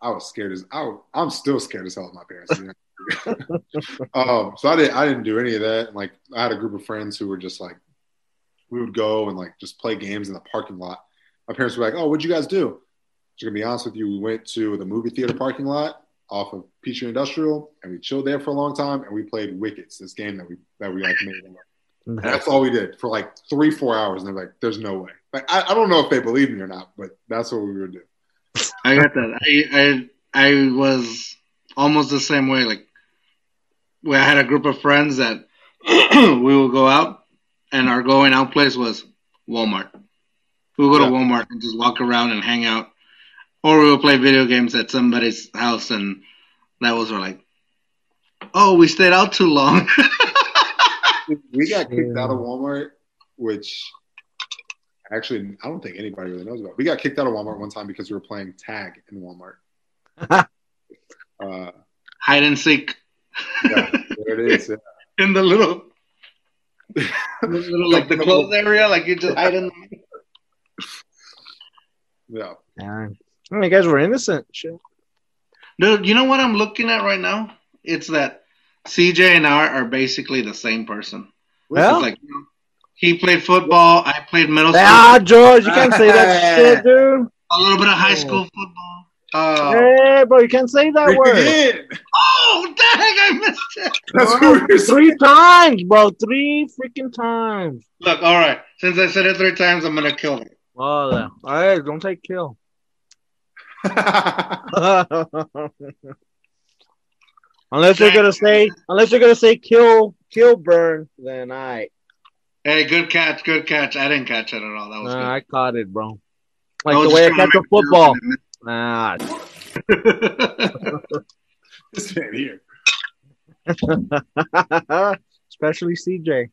I was scared as I'm still scared as hell of my parents. You know? So I didn't do any of that. And like, I had a group of friends who were just like, we would go and like just play games in the parking lot. My parents were like, "Oh, what'd you guys do?" So, to be honest with you, we went to the movie theater parking lot off of Peachtree Industrial, and we chilled there for a long time, and we played Wickets, this game that we like made. And that's all we did for like 3-4 hours. And they're like, "There's no way." Like, I don't know if they believe me or not, but that's what we would do. I got that. I was almost the same way. Like, I had a group of friends that we would go out, and our going out place was Walmart. We would go to Walmart and just walk around and hang out, or we would play video games at somebody's house, and that was like, "Oh, we stayed out too long." We got kicked out of Walmart, which actually I don't think anybody really knows about. We got kicked out of Walmart one time because we were playing tag in Walmart. Hide and seek. Yeah, there it is. Yeah. In the little like the clothes area, like you just hide in there. Yeah. Damn. You guys were innocent. Shit. Dude, you know what I'm looking at right now? It's that CJ and I are basically the same person. Well, like, you know, he played football, I played middle school. Ah, George, you can't say that shit, dude. A little bit of high school football. Hey, bro, you can't say that word. Oh, dang, I missed it. That's bro, three times, bro. Three freaking times. Look, all right. Since I said it three times, I'm going to kill it. Oh, yeah. All right, don't take kill. Unless you're going to say Kilburn, then I. Hey, good catch. I didn't catch it at all. That was good. I caught it, bro. Like the way I catch a football. Nah. This man here. Especially CJ.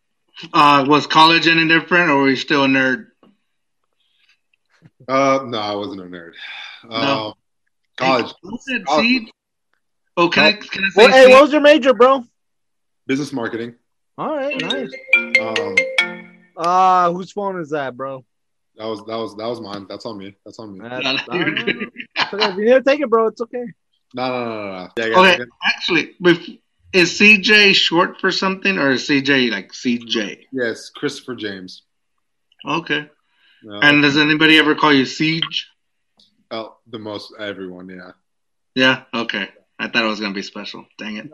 Was college any different, or were you still a nerd? No, I wasn't a nerd. No. College. Hey, college. Oh, can I say what was your major, bro? Business marketing. All right, nice. Whose phone is that, bro? That was mine. That's on me. That's okay. If you didn't take it, bro, it's okay. No. Yeah, okay, actually, is CJ short for something, or is CJ like CJ? Yes, Christopher James. Okay. And does anybody ever call you Siege? Oh, the most everyone, yeah. Yeah. Okay. I thought it was gonna be special. Dang it.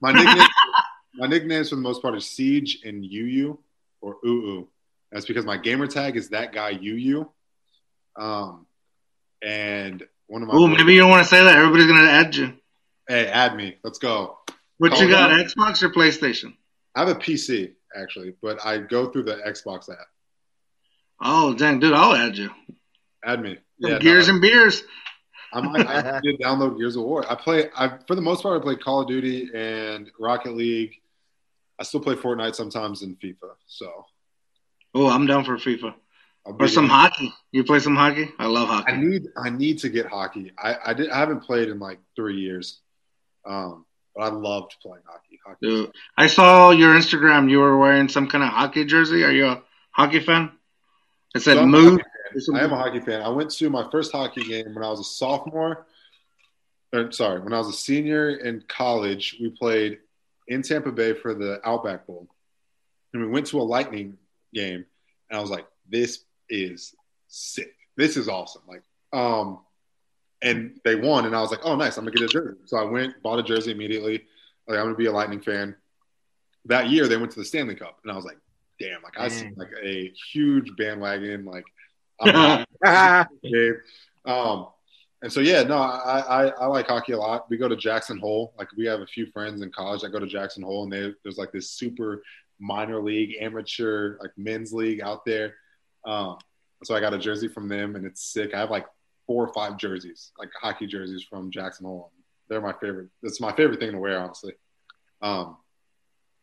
My nicknames for the most part are Siege and UU or UU. That's because my gamer tag is that guy UU. And one of my. Oh, maybe you don't want to say that. Everybody's gonna add you. Hey, add me. Let's go. What you got? Xbox or PlayStation? I have a PC actually, but I go through the Xbox app. Oh, dang, dude! I'll add you. Add me. Yeah, Gears and beers. I did download Gears of War. I for the most part, I play Call of Duty and Rocket League. I still play Fortnite sometimes and FIFA. So. Oh, I'm down for FIFA. Or some hockey. You play some hockey? I love hockey. I need to get hockey. I haven't played in like 3 years. But I loved playing hockey. Dude, I saw your Instagram. You were wearing some kind of hockey jersey. Are you a hockey fan? I said so move. I am a hockey fan. I went to my first hockey game when I was a sophomore. When I was a senior in college, we played in Tampa Bay for the Outback Bowl. And we went to a Lightning game. And I was like, this is sick. This is awesome. Like, and they won. And I was like, oh, nice. I'm going to get a jersey. So I went, bought a jersey immediately. Like, I'm going to be a Lightning fan. That year, they went to the Stanley Cup. And I was like, damn, like I seem like a huge bandwagon, like I'm not and so yeah, no, I like hockey a lot. We go to Jackson Hole. Like we have a few friends in college that go to Jackson Hole, and there's like this super minor league, amateur, like men's league out there. So I got a jersey from them, and it's sick. I have like 4 or 5 jerseys, like hockey jerseys from Jackson Hole. They're my favorite. That's my favorite thing to wear, honestly. But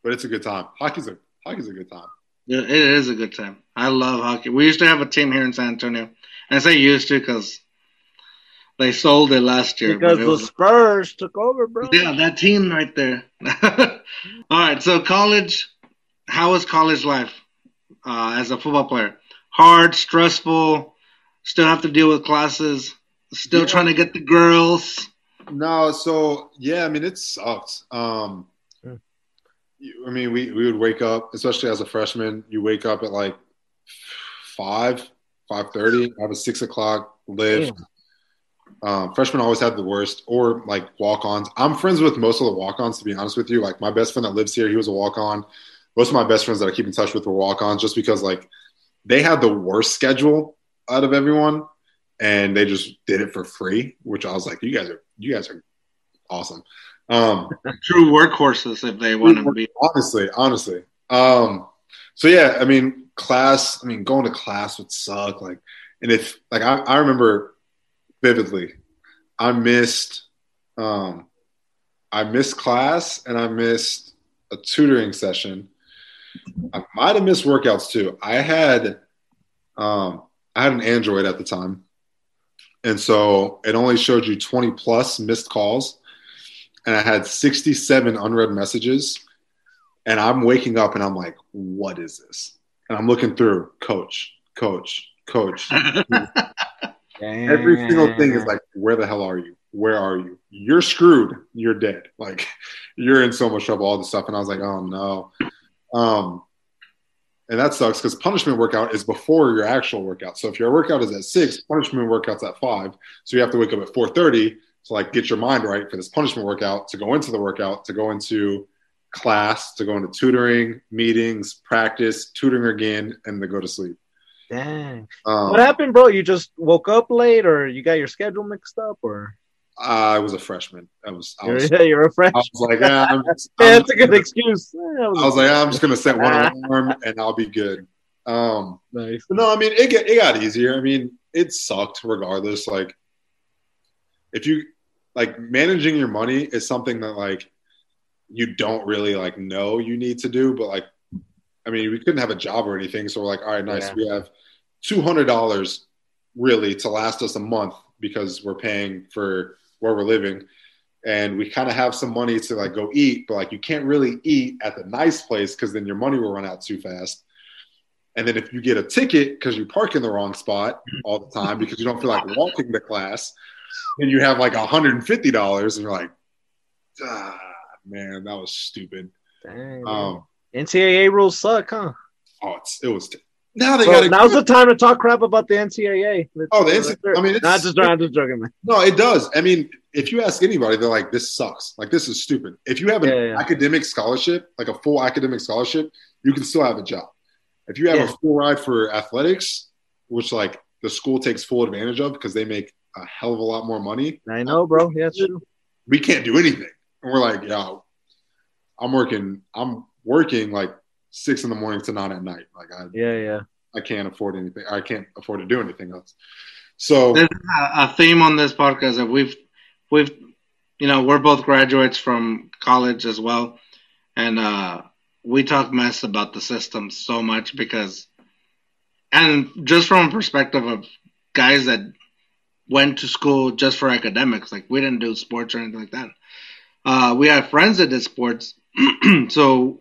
it's a good time. Hockey's a good time. Yeah, it is a good time. I love hockey. We used to have a team here in San Antonio. And I say used to because they sold it last year. Because the Spurs took over, bro. Yeah, that team right there. All right, so college. How was college life as a football player? Hard, stressful, still have to deal with classes, still trying to get the girls. No, so, yeah, I mean, it sucked. I mean, we would wake up, especially as a freshman. You wake up at like 5:30. I have a 6 o'clock lift. Freshmen always have the worst, or like walk-ons. I'm friends with most of the walk-ons, to be honest with you. Like my best friend that lives here, he was a walk-on. Most of my best friends that I keep in touch with were walk-ons, just because like they had the worst schedule out of everyone, and they just did it for free. Which I was like, you guys are awesome. True workhorses if they want to be. Honestly. So yeah, I mean, going to class would suck. Like, and if like I remember vividly, I missed class, and I missed a tutoring session. I might have missed workouts too. I had an Android at the time, and so it only showed you 20 plus missed calls. And I had 67 unread messages, and I'm waking up and I'm like, what is this? And I'm looking through coach. Every single thing is like, where the hell are you? Where are you? You're screwed. You're dead. Like you're in so much trouble, all this stuff. And I was like, oh no. And that sucks because punishment workout is before your actual workout. So if your workout is at 6, punishment workout's at 5. So you have to wake up at 4:30. So, like, get your mind right for this punishment workout, to go into the workout, to go into class, to go into tutoring, meetings, practice, tutoring again, and then go to sleep. Dang. What happened, bro? You just woke up late, or you got your schedule mixed up, or? I was a freshman. You're a freshman. I was like, that's a good excuse. I was like, I'm just going to set one alarm, and I'll be good. Nice. But no, I mean, it got easier. I mean, it sucked regardless, like. If you like managing your money is something that like you don't really like know you need to do, but like, I mean, we couldn't have a job or anything. So we're like, all right, nice. Yeah. We have $200 really to last us a month because we're paying for where we're living. And we kind of have some money to like go eat, but like, you can't really eat at the nice place because then your money will run out too fast. And then if you get a ticket because you park in the wrong spot all the time because you don't feel like walking to class, and you have like $150 and you're like, ah, man, that was stupid. Dang. NCAA rules suck, huh? Oh, it was. Now they got. Now's the time to talk crap about the NCAA. NCAA. I mean, it's I'm just joking, man. No, it does. I mean, if you ask anybody, they're like, "This sucks. Like, this is stupid." If you have an academic scholarship, like a full academic scholarship, you can still have a job. If you have a full ride for athletics, which like the school takes full advantage of because they make a hell of a lot more money. I know, bro. Yeah, true. We can't do anything. And we're like, yo, I'm working like 6 a.m. to 9 p.m. Like I can't afford anything. I can't afford to do anything else. So there's a theme on this podcast that we've we're both graduates from college as well. And we talk mess about the system so much because, and just from a perspective of guys that went to school just for academics, like we didn't do sports or anything like that. We had friends that did sports, so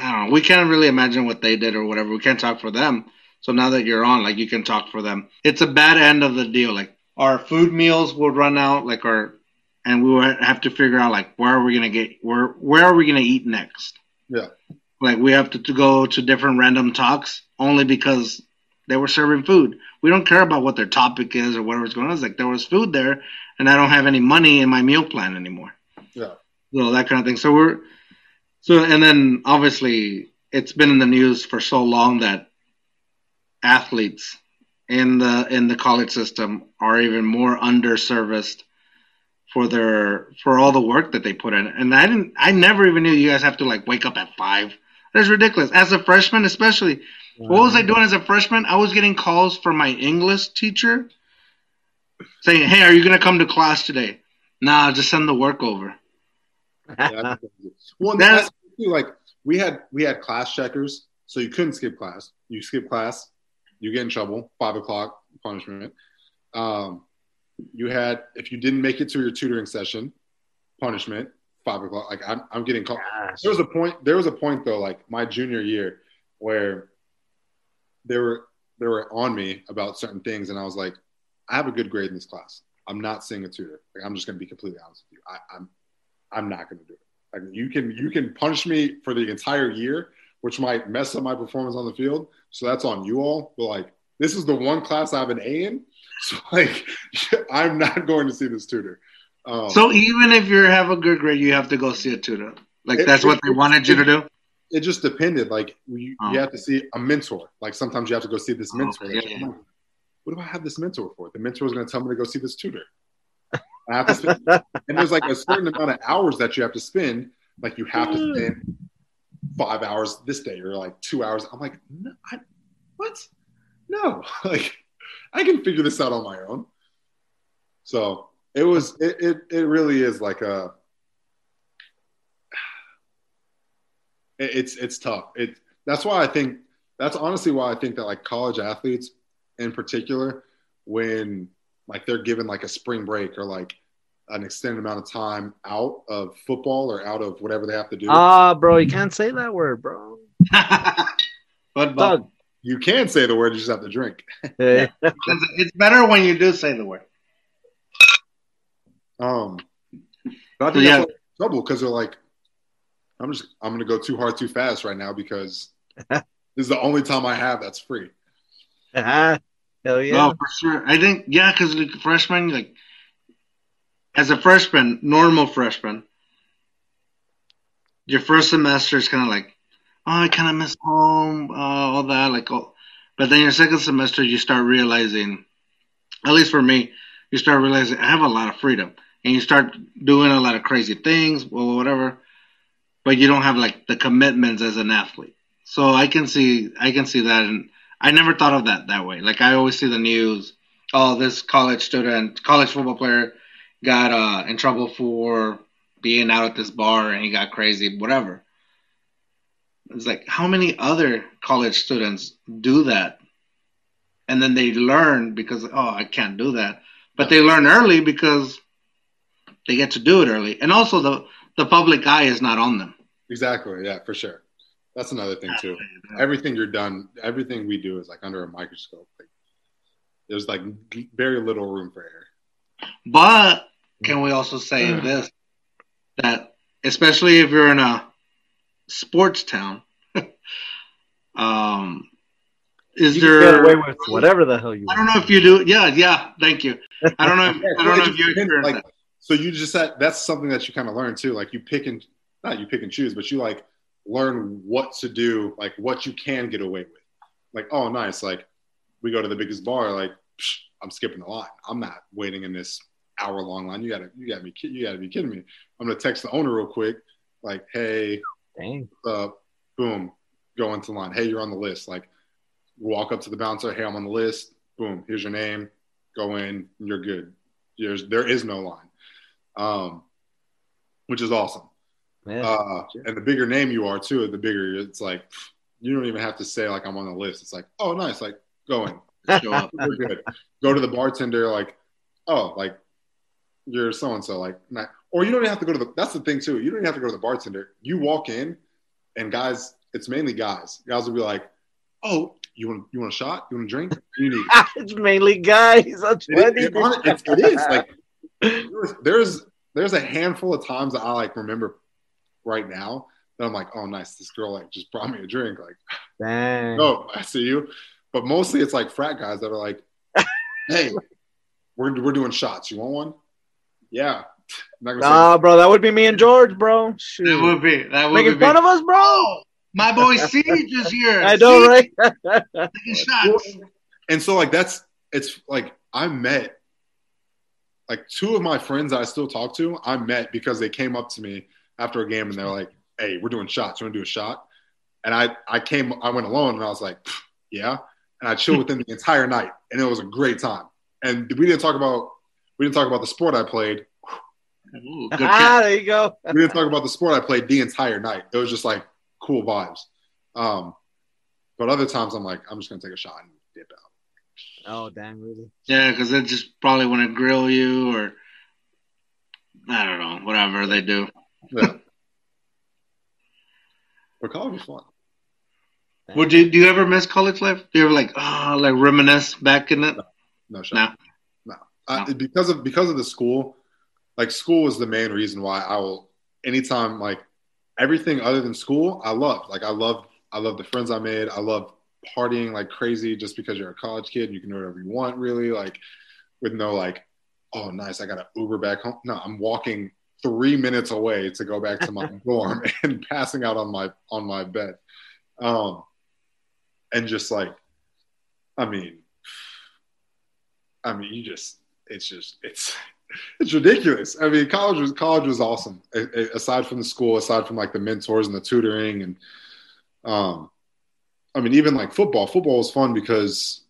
I don't know. We can't really imagine what they did or whatever. We can't talk for them. So now that you're on, like you can talk for them. It's a bad end of the deal. Like our food meals would run out, like and we would have to figure out like where are we gonna eat next? Yeah, like we have to go to different random talks only because they were serving food. We don't care about what their topic is or whatever's going on. It's like there was food there, and I don't have any money in my meal plan anymore. Yeah, so that kind of thing. So and then obviously it's been in the news for so long that athletes in the college system are even more underserviced for all the work that they put in. And I never even knew you guys have to like wake up at 5. That's ridiculous. As a freshman, especially, What was I doing as a freshman? I was getting calls from my English teacher saying, "Hey, are you going to come to class today?" "Nah, just send the work over." Yeah, well, that's like we had class checkers, so you couldn't skip class. You skip class, you get in trouble. 5 o'clock punishment. You had, if you didn't make it to your tutoring session, punishment, 5 o'clock. Like I'm getting called. Gosh. There was a point though, like my junior year where they were on me about certain things. And I was like, I have a good grade in this class. I'm not seeing a tutor. Like, I'm just going to be completely honest with you. I'm not going to do it. Like you can punish me for the entire year, which might mess up my performance on the field. So that's on you all. But like, this is the one class I have an A in. So, like, I'm not going to see this tutor. So even if you have a good grade, you have to go see a tutor. Like, that's what they wanted you to do? It just depended. Like, you have to see a mentor. Like, sometimes you have to go see this mentor. Okay, yeah. Like, what do I have this mentor for? The mentor is going to tell me to go see this tutor. I have to spend, and there's, like, a certain amount of hours that you have to spend. Like, you have to spend 5 hours this day or, like, 2 hours. I'm like, no, what? No. Like, I can figure this out on my own. So it was, it really is like it's tough. That's honestly why I think that like college athletes in particular, when like they're given like a spring break or like an extended amount of time out of football or out of whatever they have to do. Ah, bro, you can't say that word, bro. But you can say the word, you just have to drink. Yeah. It's better when you do say the word. Not to get in trouble because they're like, I'm going to go too hard, too fast right now because this is the only time I have that's free. Hell yeah. No, for sure. I think, yeah, because freshmen, like, as a freshman, normal freshman, your first semester is kind of like, oh, I kind of miss home, all that. Like, oh. But then your second semester, you start realizing, at least for me, you start realizing I have a lot of freedom. And you start doing a lot of crazy things, well, whatever. But you don't have, like, the commitments as an athlete. So I can see that. And I never thought of that way. Like, I always see the news, oh, this college football player got in trouble for being out at this bar and he got crazy, whatever. It's like, how many other college students do that? And then they learn because, oh, I can't do that. But they learn early because they get to do it early. And also the public eye is not on them. Exactly. Yeah, for sure. That's another thing too. Everything you're done, everything we do is like under a microscope. Like, there's like very little room for error. But can we also say this, that especially if you're in a sports town, is you there get away with whatever the hell you want. I don't know if you do. Yeah. Thank you. I don't know. I don't know if you experience like, that. So you just said that's something that you kind of learn too. Like you pick and not you pick and choose, but you like learn what to do, like what you can get away with. Like, oh, nice. Like we go to the biggest bar. Like I'm skipping the line. I'm not waiting in this hour long line. You gotta be kidding me. I'm gonna text the owner real quick. Like, hey, dang. Boom, go into line. Hey, you're on the list. Like. Walk up to the bouncer. Hey, I'm on the list. Boom. Here's your name. Go in. You're good. There is no line, which is awesome. Yeah. And the bigger name you are, too, the bigger it's like you don't even have to say like I'm on the list. It's like, oh, nice. Like go in. Show up. You're good. Go to the bartender. Like, oh, like you're so and so. Like, not, or you don't even have to go to the. That's the thing too. You don't even have to go to the bartender. You walk in, and guys, it's mainly guys. Guys will be like, oh. You want a shot? You want a drink? It's mainly guys. It is. Like there's a handful of times that I like remember right now that I'm like, oh nice, this girl like just brought me a drink. Like, dang. Oh, I see you. But mostly it's like frat guys that are like, hey, we're doing shots. You want one? Yeah. Nah, bro, that would be me and George, bro. Shoot. It would be. That would making be fun of us, bro. My boy Siege is here. I know, Siege. Right? Taking shots. And so, like, I met, like, two of my friends that I still talk to, I met because they came up to me after a game and they're like, hey, we're doing shots. You want to do a shot? And I went alone and I was like, yeah. And I chilled with them the entire night. And it was a great time. And we didn't talk about the sport I played. Ooh, good there you go. We didn't talk about the sport I played the entire night. It was just like, cool vibes. But other times I'm like, I'm just going to take a shot and dip out. Oh, dang, really? Yeah, because they just probably want to grill you or, I don't know, whatever they do. Yeah. But college is fun. Well, do you ever miss college life? Do you ever like reminisce back in it? No. Because of the school, like school was the main reason why I will, anytime like, everything other than school, I loved. Like, I loved the friends I made. I loved partying like crazy just because you're a college kid. You can do whatever you want, really. Like, with no, like, oh, nice, I got an Uber back home. No, I'm walking 3 minutes away to go back to my dorm and passing out on my bed. And just, like, I mean, you just – it's ridiculous. I mean, college was awesome. Aside from the school, aside from like the mentors and the tutoring, and I mean, even like football was fun because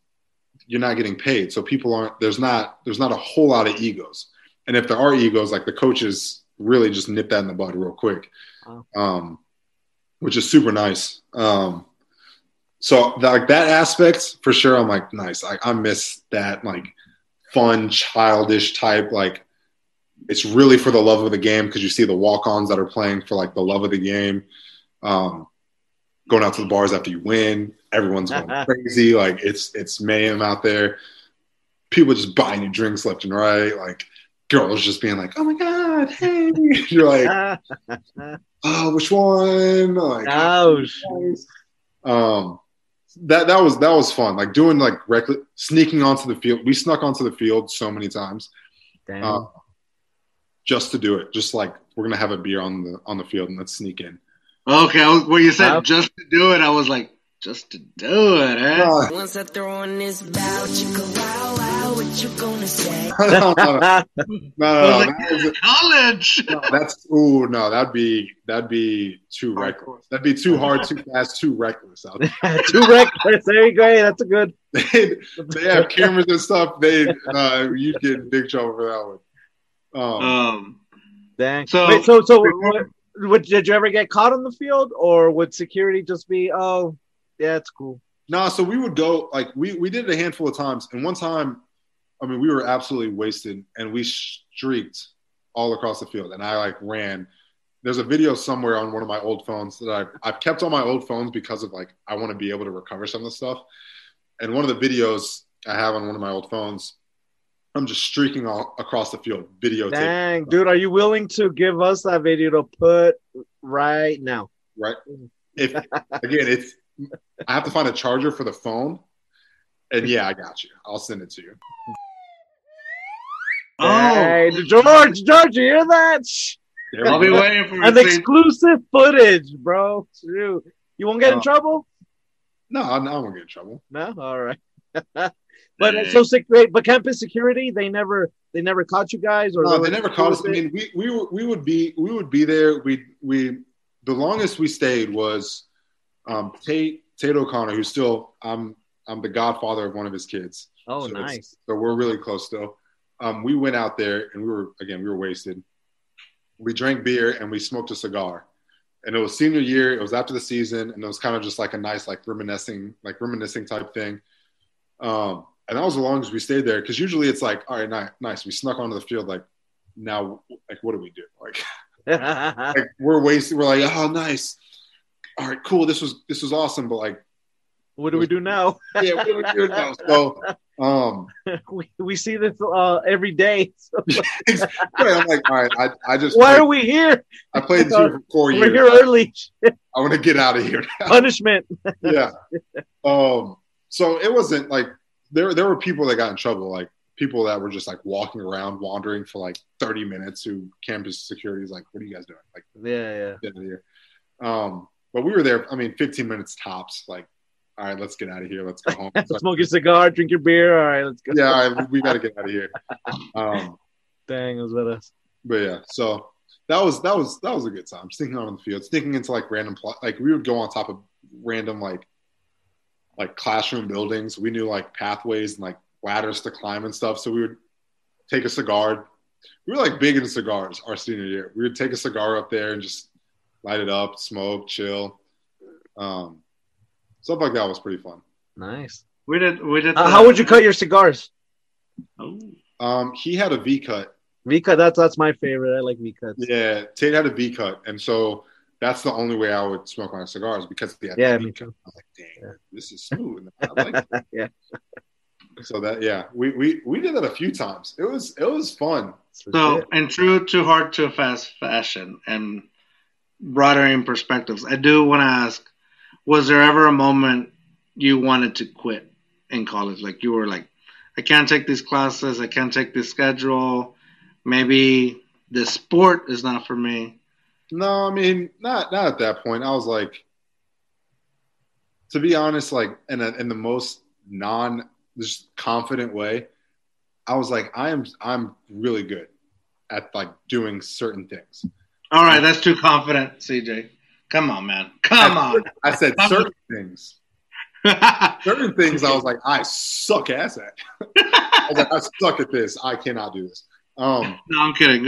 you're not getting paid, so people aren't. There's not a whole lot of egos, and if there are egos, like the coaches really just nip that in the bud real quick, which is super nice. So like that aspect for sure, I'm like nice. I miss that like. Fun, childish type, like it's really for the love of the game because you see the walk-ons that are playing for like the love of the game, going out to the bars after you win, everyone's going crazy, like it's mayhem out there, people just buying you drinks left and right, like girls just being like, oh my god, hey, you're like, oh, which one? Like, oh, nice. That was fun. Like doing like sneaking onto the field. We snuck onto the field so many times, just to do it. Just like we're gonna have a beer on the field and let's sneak in. Okay, when you said just to do it, I was like, just to do it, eh? Once I throw in this bow, chicka wow wow, what you gonna say? No. College. That'd be too reckless. That'd be too hard, too fast, too reckless. Too reckless. There you go. That's a good. They have cameras and stuff. You'd get in big trouble for that one. Dang. So what, did you ever get caught on the field, or would security just be, oh, yeah, it's cool? No, so we would go, like, we did it a handful of times. And one time, I mean, we were absolutely wasted, and we streaked all across the field. And I, like, ran. There's a video somewhere on one of my old phones that I've kept on my old phones because of, like, I want to be able to recover some of the stuff. And one of the videos I have on one of my old phones, I'm just streaking all across the field, videotaping. Dang, dude, are you willing to give us that video to put right now? Right. If again, it's I have to find a charger for the phone. And yeah, I got you. I'll send it to you. Oh, hey, George, you hear that? I'll be waiting for an exclusive footage, bro. Dude, you won't get in trouble? No, I won't get in trouble. No, all right. But so sick. But campus security, they never caught you guys, or no, they never caught us. I mean, we would be there. We the longest we stayed was Tate O'Connor, who's still I'm the godfather of one of his kids. Oh, so nice. So we're really close still. We went out there and we were wasted. We drank beer and we smoked a cigar. And it was senior year. It was after the season, and it was kind of just like a nice reminiscing type thing. And that was the longest we stayed there, because usually it's like, all right, nice, we snuck onto the field. Like, now, like, what do we do? Like, like we're wasted. We're like, oh, nice, all right, cool, this was awesome, but like, what do we do now? Yeah, what do we do now? So, we see this every day. So. Right, I'm like, all right, I just why played, are we here? I played this year for 4 years. We're here early. I want to get out of here now. Punishment. Yeah. So it wasn't like there were people that got in trouble, like people that were just like walking around, wandering for like 30 minutes, who campus security is like, what are you guys doing? Like, yeah. But we were there, I mean, 15 minutes tops, like, all right, let's get out of here. Let's go home. Smoke your cigar, drink your beer. All right, let's go. Yeah, all right, we got to get out of here. Dang, it was with us. But yeah, so that was a good time. Sneaking out on the field, sneaking into like random, like we would go on top of random like classroom buildings. We knew like pathways and like ladders to climb and stuff. So we would take a cigar. We were like big into cigars our senior year. We would take a cigar up there and just light it up, smoke, chill. Stuff like that was pretty fun. Nice. We did. How would you cut your cigars? He had a V cut. V cut. That's my favorite. I like V cuts. Yeah. Tate had a V cut. And so, that's the only way I would smoke my cigars, because they had V cut. I'm like, dang, This is smooth. I like it. Yeah. So that, yeah, we did that a few times. It was fun. So, and true to hard to fast fashion and broadening perspectives, I do want to ask, was there ever a moment you wanted to quit in college? Like, you were like, I can't take these classes, I can't take this schedule, maybe this sport is not for me. No, I mean, not at that point. I was like, to be honest, like in the most just confident way, I was like, I'm really good at like doing certain things. All right, that's too confident, CJ. Come on, man. Come on. I said certain things. Certain things I was like, I suck ass at. I was like, I suck at this. I cannot do this. No, I'm kidding.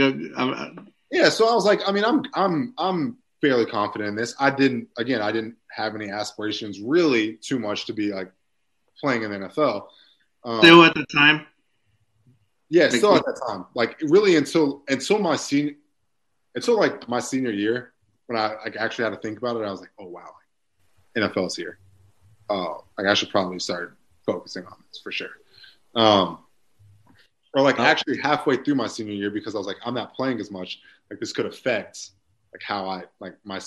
Yeah, so I was like, I mean, I'm fairly confident in this. I didn't have any aspirations really too much to be like playing in the NFL. Still at the time? Yeah, still at that time. Like, really until my senior year, when I like actually had to think about it, I was like, oh wow, NFL's here. Like, I should probably start focusing on this for sure. Or like actually halfway through my senior year, because I was like, I'm not playing as much. Like, this could affect like how I like my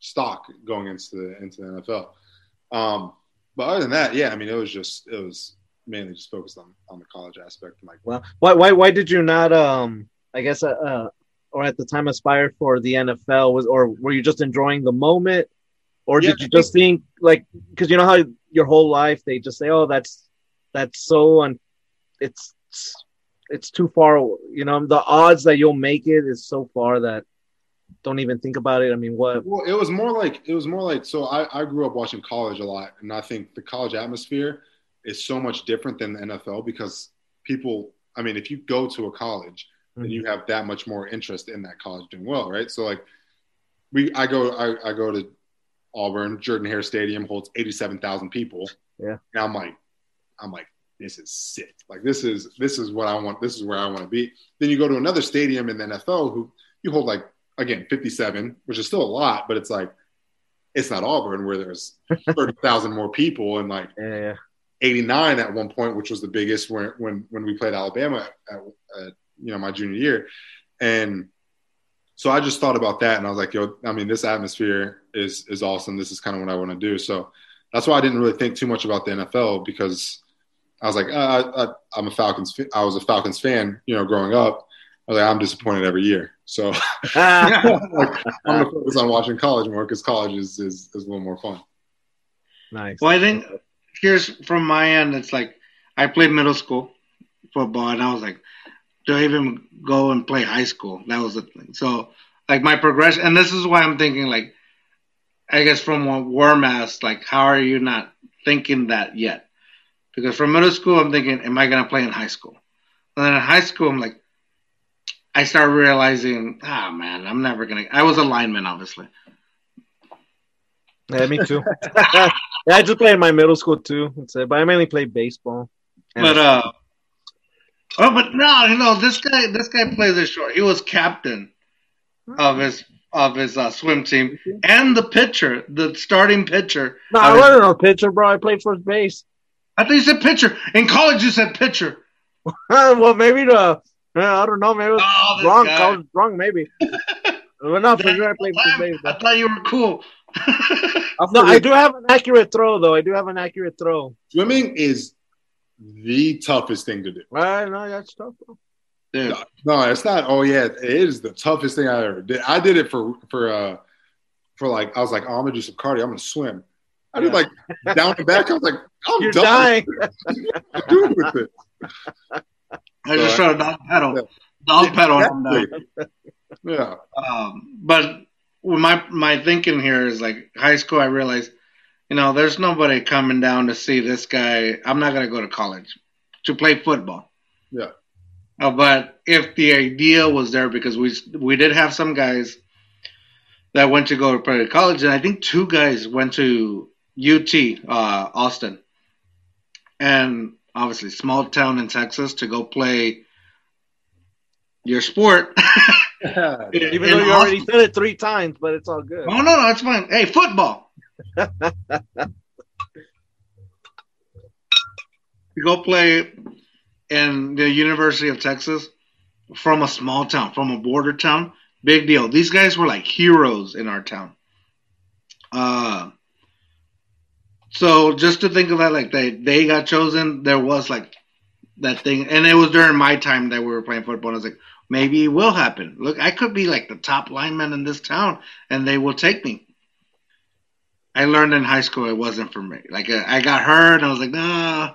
stock going into the NFL. But other than that, yeah, I mean, it was mainly just focused on the college aspect. Like, well, why did you not I guess or at the time aspire for the NFL? Were you just enjoying the moment, or did you just think like, because you know how your whole life they just say, oh, that's so it's too far, you know, the odds that you'll make it is so far that don't even think about it. I mean, what? Well, it was more like, so I grew up watching college a lot, and I think the college atmosphere is so much different than the NFL, because people, I mean, if you go to a college, then you have that much more interest in that college doing well, right? So like I go to Auburn, Jordan-Hare Stadium holds 87,000 people. Yeah. And I'm like, this is sick. Like this is what I want. This is where I want to be. Then you go to another stadium in the NFL who you hold like, again, 57, which is still a lot, but it's like, it's not Auburn where there's 30,000 more people and like 89 at one point, which was the biggest when we played Alabama at my junior year. And so I just thought about that and I was like, yo, I mean, this atmosphere is awesome. This is kind of what I want to do. So that's why I didn't really think too much about the NFL, because I was like, I was a Falcons fan, growing up. I was like, I'm disappointed every year. So I'm going to focus on watching college more, because college is a little more fun. Nice. Well, I think here's from my end, it's like I played middle school football, and I was like, do I even go and play high school? That was the thing. So like my progression, and this is why I'm thinking like, I guess from a warm ass, like how are you not thinking that yet? Because from middle school, I'm thinking, am I going to play in high school? And then in high school, I'm like, I started realizing, I'm never going to. I was a lineman, obviously. Yeah, me too. I just played in my middle school too, but I mainly played baseball. This guy plays it short. He was captain of his swim team and the starting pitcher. No, I wasn't no pitcher, bro. I played first base. I thought you said pitcher. In college, you said pitcher. Well, maybe the. I don't know. Maybe it was wrong. Guy. I was wrong, maybe. But not for sure. I thought you were cool. I do have an accurate throw, though. Swimming is the toughest thing to do. Well, no, that's tough, though. Yeah. No, it's not. Oh, yeah. It is the toughest thing I ever did. I did it for I was like, oh, I'm going to do some cardio. I'm going to swim. I did, like, down and back. I was like, you're dying. I'm doing with it. I just tried to dog pedal. Exactly. Yeah. But my thinking here is like high school. I realized, there's nobody coming down to see this guy. I'm not going to go to college to play football. Yeah. But if the idea was there, because we did have some guys that went to go to private college, and I think two guys went to UT Austin, and. Obviously, small town in Texas to go play your sport. Yeah, even though you already said it three times, but it's all good. Oh, no, it's fine. Hey, football. You go play in the University of Texas from a small town, from a border town. Big deal. These guys were like heroes in our town. So just to think of that, like they got chosen, there was like that thing. And it was during my time that we were playing football. And I was like, maybe it will happen. Look, I could be like the top lineman in this town and they will take me. I learned in high school it wasn't for me. Like I got hurt and I was like, nah,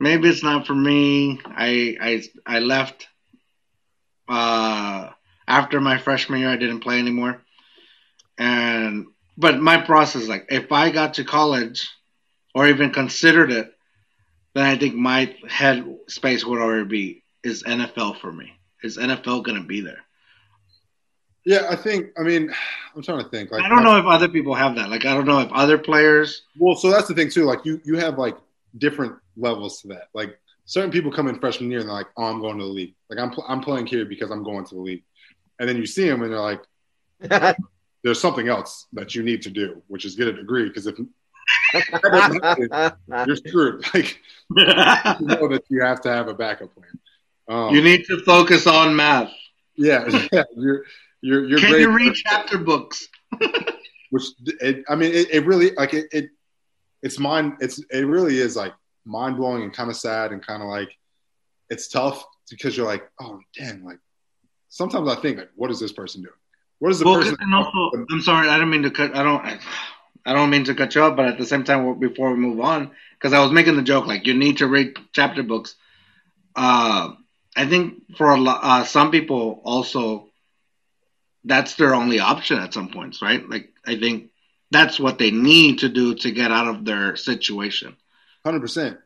maybe it's not for me. I left after my freshman year. I didn't play anymore. But my process, like if I got to college or even considered it, then I think my head space would already be, is NFL for me? Is NFL going to be there? Yeah, I'm trying to think. Like, I don't know if other people have that. Like, I don't know if other players. Well, so that's the thing too. Like you have like different levels to that. Like certain people come in freshman year and they're like, oh, I'm going to the league. Like I'm playing here because I'm going to the league. And then you see them and they're like, there's something else that you need to do, which is get a degree. Because if you're screwed, like you know that you have to have a backup plan. You need to focus on math. Yeah. You're Can you read chapter books? Which it really is like mind blowing and kind of sad and kind of like it's tough because you're like, oh damn, like sometimes I think like, what is this person doing? What is the person? And also, I'm sorry, I don't mean to cut. I don't mean to cut you off. But at the same time, before we move on, because I was making the joke, like you need to read chapter books. I think for some people, also, that's their only option at some points, right? Like I think that's what they need to do to get out of their situation. 100%,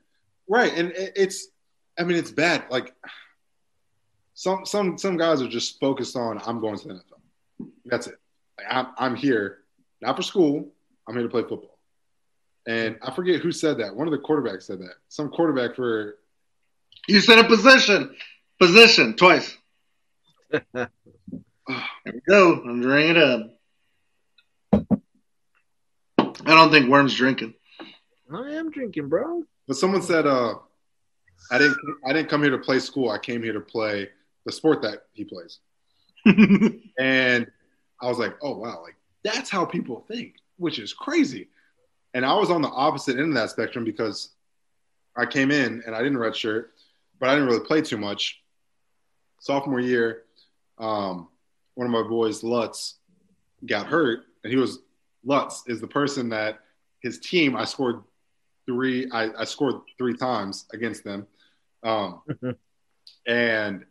right? And it's bad. Like Some guys are just focused on, I'm going to the NFL. That's it. Like, I'm here, not for school. I'm here to play football. And I forget who said that. One of the quarterbacks said that. Some quarterback for – You said a position. Position twice. There we go. I'm drinking it up. I don't think Worm's drinking. I am drinking, bro. But someone said, I didn't come here to play school. I came here to play the sport that he plays. And I was like, oh, wow. Like, that's how people think, which is crazy. And I was on the opposite end of that spectrum because I came in and I didn't redshirt, but I didn't really play too much. Sophomore year, one of my boys, Lutz, got hurt. And Lutz is the person that his team, I scored three times against them. And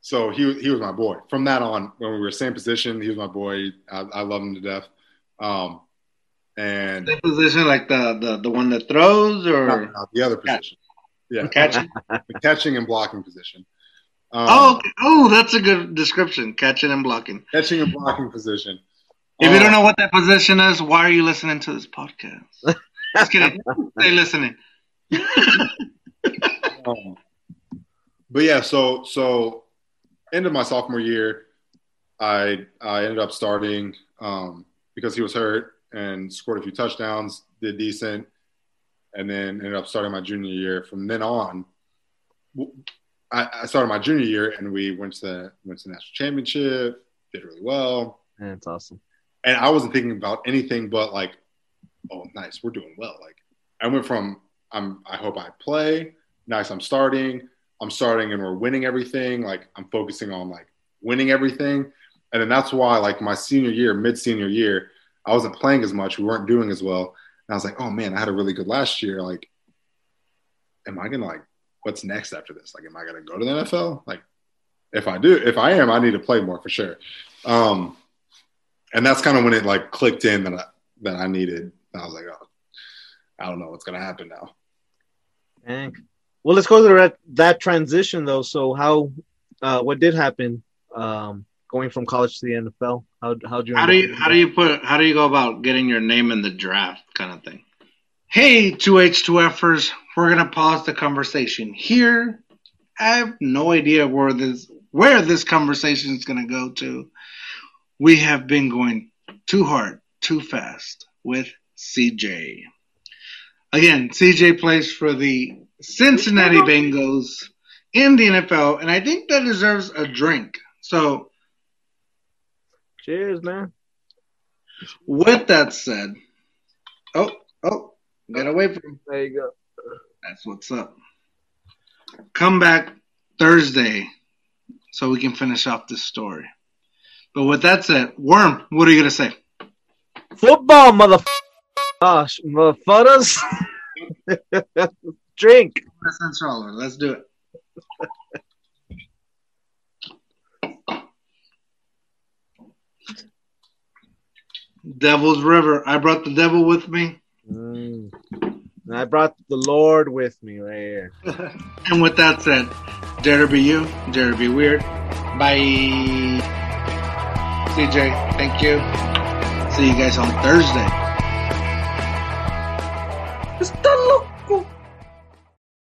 so he was my boy. From that on, when we were same position, he was my boy. I love him to death. And the position, like the one that throws, or the other position, yeah, the catching and blocking position. That's a good description: catching and blocking position. If you don't know what that position is, why are you listening to this podcast? Just kidding, stay listening. But yeah, so end of my sophomore year, I ended up starting because he was hurt. And scored a few touchdowns, did decent, and then ended up starting my junior year. From then on, I started my junior year, and we went to the national championship, did really well. That's awesome. And I wasn't thinking about anything but like, oh, nice, we're doing well. Like, I went from I hope I play, nice, I'm starting, and we're winning everything. Like, I'm focusing on like winning everything, and then that's why like my senior year, mid-senior year. I wasn't playing as much. We weren't doing as well. And I was like, oh, man, I had a really good last year. Like, am I going to, like, what's next after this? Like, am I going to go to the NFL? Like, if I am, I need to play more for sure. And that's kind of when it, like, clicked in that I needed. And I was like, oh, I don't know what's going to happen now. Dang. Well, let's go to that transition, though. So what did happen? Going from college to the NFL, how do you go about getting your name in the draft kind of thing? Hey, 2H2Fers, we're gonna pause the conversation here. I have no idea where this conversation is gonna go to. We have been going too hard, too fast with CJ. Again, CJ plays for the Cincinnati Bengals in the NFL, and I think that deserves a drink. So. Cheers, man. With that said, oh, get away from him. There you go. That's what's up. Come back Thursday so we can finish off this story. But with that said, Worm, what are you going to say? Football, motherfuckers. Drink. Let's do it. Devil's River. I brought the devil with me. And I brought the Lord with me right here. And with that said, dare to be you, dare to be weird. Bye. CJ, thank you. See you guys on Thursday.